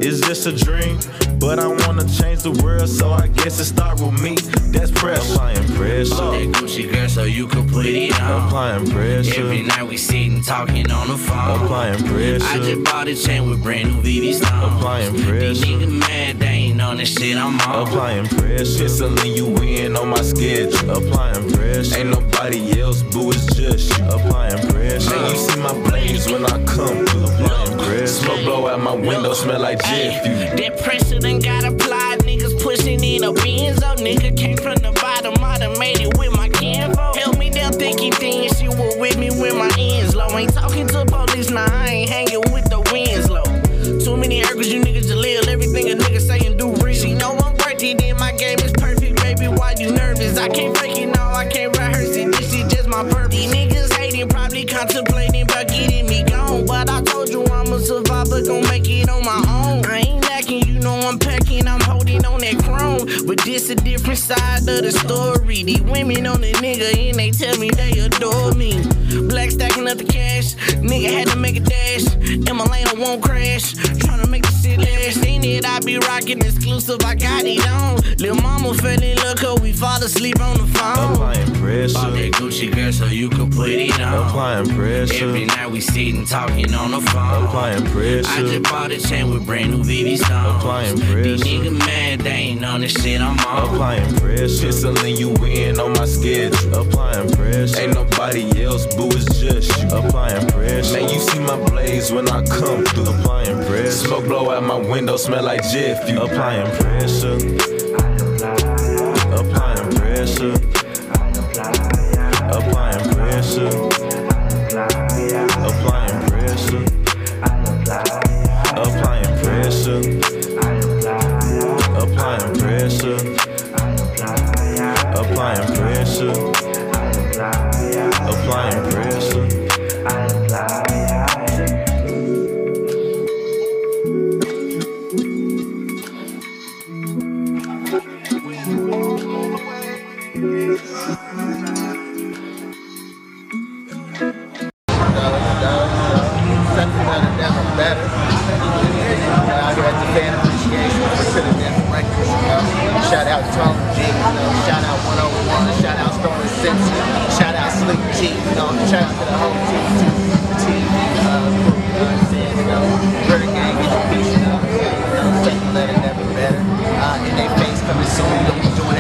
it's just a dream. But I wanna change the world, so I guess it start with me. That's pressure. Applying pressure. That Gucci girl, so you complete it all. Applying pressure. Every night we sitting talking on the phone. Applying pressure. I just bought a chain with brand new VV stones. Applying pressure. These niggas mad, they ain't on this shit I'm on. Applying pressure. Pistolin' you in on my schedule. Applying pressure. Ain't nobody else, boo, it's just you. Applying pressure. Man, you see my blaze when I come through. Applying pressure. Smoke blow out my window, smell like jet fuel. That pressure done got applied, niggas pushing in a Benz up. Nigga came from the bottom, automated with my kinfo. Help me down thinking things, she was with me when my ends low. Ain't talking to police, nah, I ain't hanging with the winds low. Too many ergers, you niggas to live, everything a nigga say and do real. She know I'm worthy, then my game is perfect, baby, why you nervous? I can't break it, no, I can't rehearse it, this is just my purpose. These niggas hating, probably contemplating about getting me gone. But I told you I'm a survivor, gon' make it on my own. I ain't lacking, you know I'm packing, I'm holding on that chrome. But this a different side of the story. These women on the nigga and they tell me they adore me. Black stacking up the cash, nigga had to make a dash. And my lane I won't crash, tryna make this shit last. Ain't it, I be rocking exclusive, I got it on. Lil' mama fell in love cause we fall asleep on the phone. Applying pressure. Bought that Gucci girl so you complete it on. Applying pressure. Every night we sitting talking on the phone. Applying pressure. I just bought a chain with brand new VV stones. Applying pressure. These niggas mad, they ain't on the shit I'm on. Applying pressure. Pistolin' you in on my schedule. Applying pressure. Ain't nobody else, boo, it's just you. Applying pressure. Man, you see my blaze when I come through. Applying pressure. Smoke blow out my window, smell like jet fuel. Applying pressure. Applying pressure. Applying pressure. Applying pressure. Applying pressure. Applying pressure. Applying pressure. Applying pressure. Soon,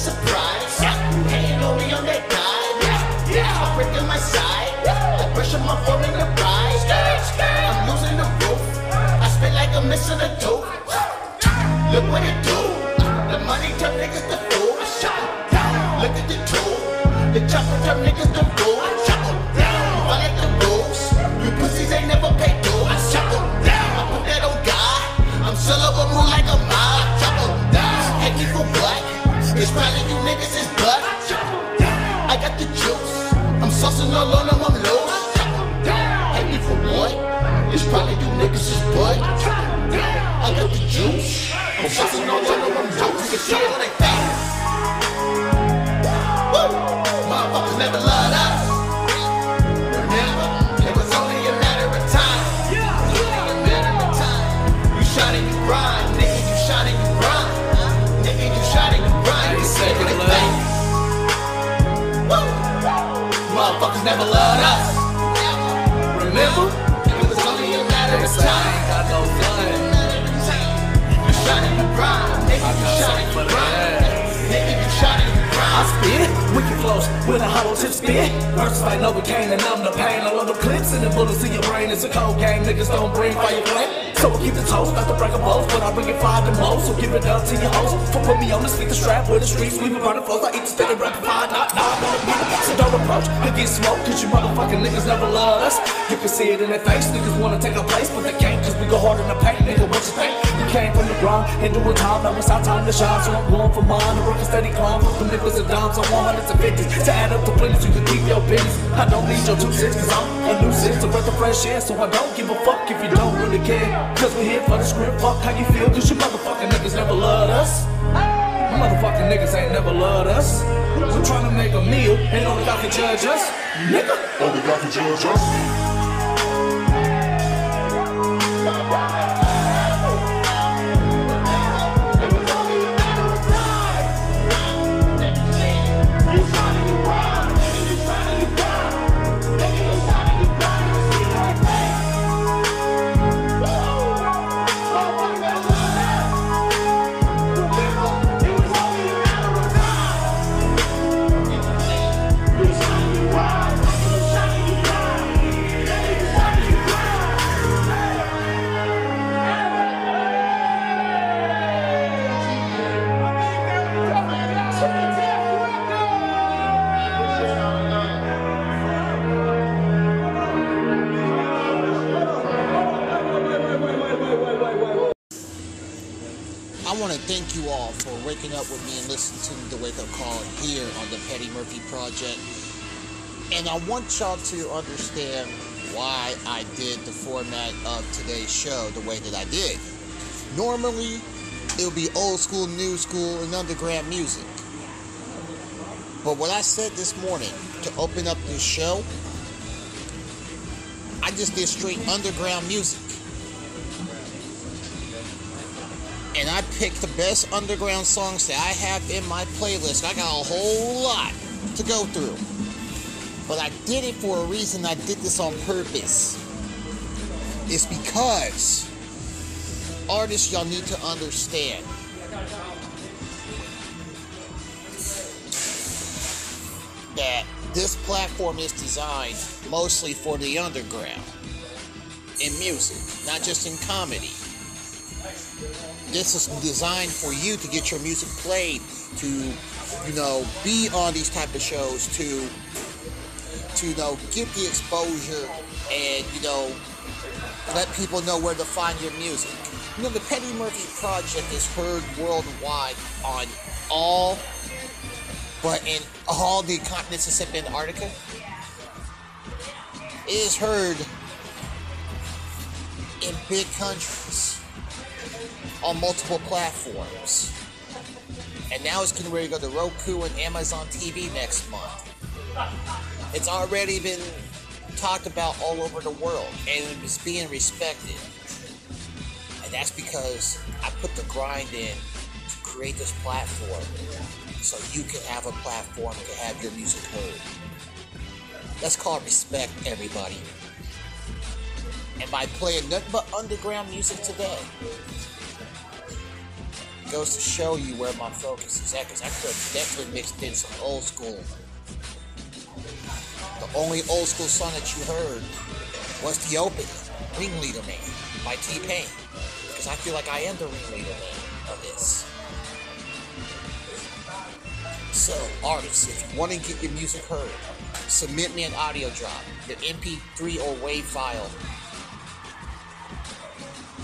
surprise. Yeah. Pain only on that guy. Yeah. Yeah. I'm breaking my side. Yeah. I brush on my phone in the ride. I'm losing the roof. I spit like I'm missing a tooth. Look what it do. The money turn niggas to fool. I shot him down. Look at the tool. The chopper turn niggas to fool. I shot him down. I like the rules. You pussies ain't never paid dues. I shot him down. I put that on God. I'm still up a moon like a mob. Chop him down. Hate me for what? It's probably you niggas is blood. I got the juice. I'm saucing all on them, I'm loose. Hate me for what? It's probably you niggas is blood. I got the juice. I'm saucing all on them, I'm loose. It's all like that. Woo! Motherfuckers never loved us. Remember, it was only a matter of time. Only a matter of time. You shot and you grind, nigga. You shot and you grind, nigga. You shot and you grind. It's all like that. Woo! Motherfuckers never loved us. Remember, it was only a matter of time. Got no gun. You shot and you grind, nigga. You shot and you grind, nigga. You shot and you grind. I spit. Wicked flows with a hollow tip spit. Bursts like Novocaine and numb the pain. I love the clips and the bullets in your brain. It's a cold game, niggas don't bring fire flame. So I keep the toast, not the break of bones, but I bring it fire to most. So give it up to your host. For put me on the stick, the strap with the streets, we be running flows. I eat the steady rapid fire, not. So don't approach, you get smoked, cause you motherfucking niggas never love us. You can see it in their face, niggas wanna take our place, but they can't, cause we go hard in the paint, nigga, what you think? We came from the ground, into a time, now it's our time to shine. So I'm going for mine, I work a steady climb, from nickels and dimes, I'm 150s. To add up the plenty, you can keep your business. I don't need your 2 cents, cause I'm a new six, to breath the fresh air, so I don't give a fuck if you don't really care. Cause we're here for the script, fuck how you feel. Cause you motherfucking niggas never loved us. You motherfucking niggas ain't never loved us. We're trying to make a meal, and only God can judge us. Nigga, only God can judge us. It was only a matter of time. You trying to run, you trying to run. Nigga, you trying to run, you see like that. Thank you all for waking up with me and listening to the Wake Up Call here on the Petty Murphy Project. And I want y'all to understand why I did the format of today's show the way that I did. Normally, it would be old school, new school, and underground music. But what I said this morning to open up this show, I just did straight underground music. And I picked the best underground songs that I have in my playlist. I got a whole lot to go through. But I did it for a reason. I did this on purpose. It's because artists, y'all need to understand. That this platform is designed mostly for the underground. In music, not just in comedy. This is designed for you to get your music played, to, you know, be on these type of shows, to you know, get the exposure and, you know, let people know where to find your music. You know, the Petty Murphy Project is heard worldwide on all, but in all the continents except Antarctica. It is heard in big countries. On multiple platforms. And now it's getting ready to go to Roku and Amazon TV next month. It's already been talked about all over the world and it's being respected. And that's because I put the grind in to create this platform so you can have a platform to have your music heard. That's called respect, everybody. And by playing nothing but underground music today, goes to show you where my focus is at, because I could have definitely mixed in some old school. The only old school song that you heard was the opening, Ring Leader Man by T-Pain, because I feel like I am the ringleader man of this. So, artists, if you want to get your music heard, submit me an audio drop, your MP3 or WAV file,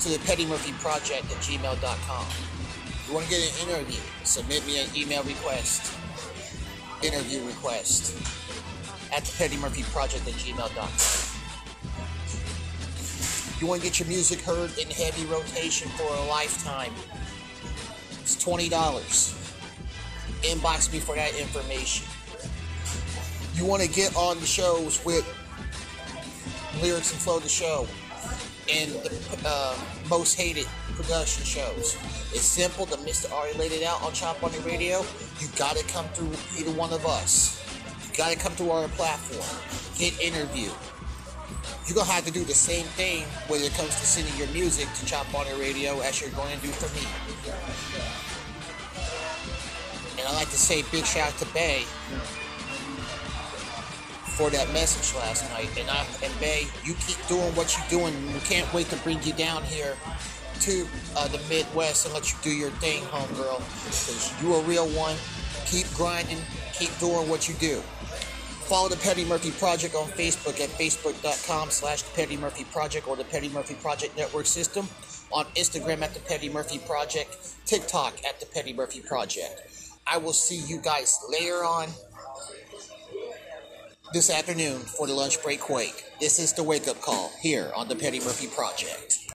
to the pettymurphyproject@gmail.com. If you want to get an interview, submit me an email request, interview request, at the pettymurphyproject@gmail.com. You want to get your music heard in heavy rotation for a lifetime, it's $20. Inbox me for that information. You want to get on the shows with lyrics and flow the show and the most hated production shows. It's simple. The Mr. already laid it out on Chop On Your Radio. You got to come through either one of us. You got to come through our platform. Get interviewed. You're going to have to do the same thing when it comes to sending your music to Chop On Your Radio as you're going to do for me. And I'd like to say big shout out to Bay for that message last night. And Bay, you keep doing what you're doing. We can't wait to bring you down here to the Midwest and let you do your thing, homegirl. Because you a real one. Keep grinding. Keep doing what you do. Follow the Petty Murphy Project on Facebook at facebook.com/The Petty Murphy Project or the Petty Murphy Project Network System. On Instagram at the Petty Murphy Project. TikTok at the Petty Murphy Project. I will see you guys later on this afternoon for the lunch break quake. This is the wake-up call here on the Petty Murphy Project.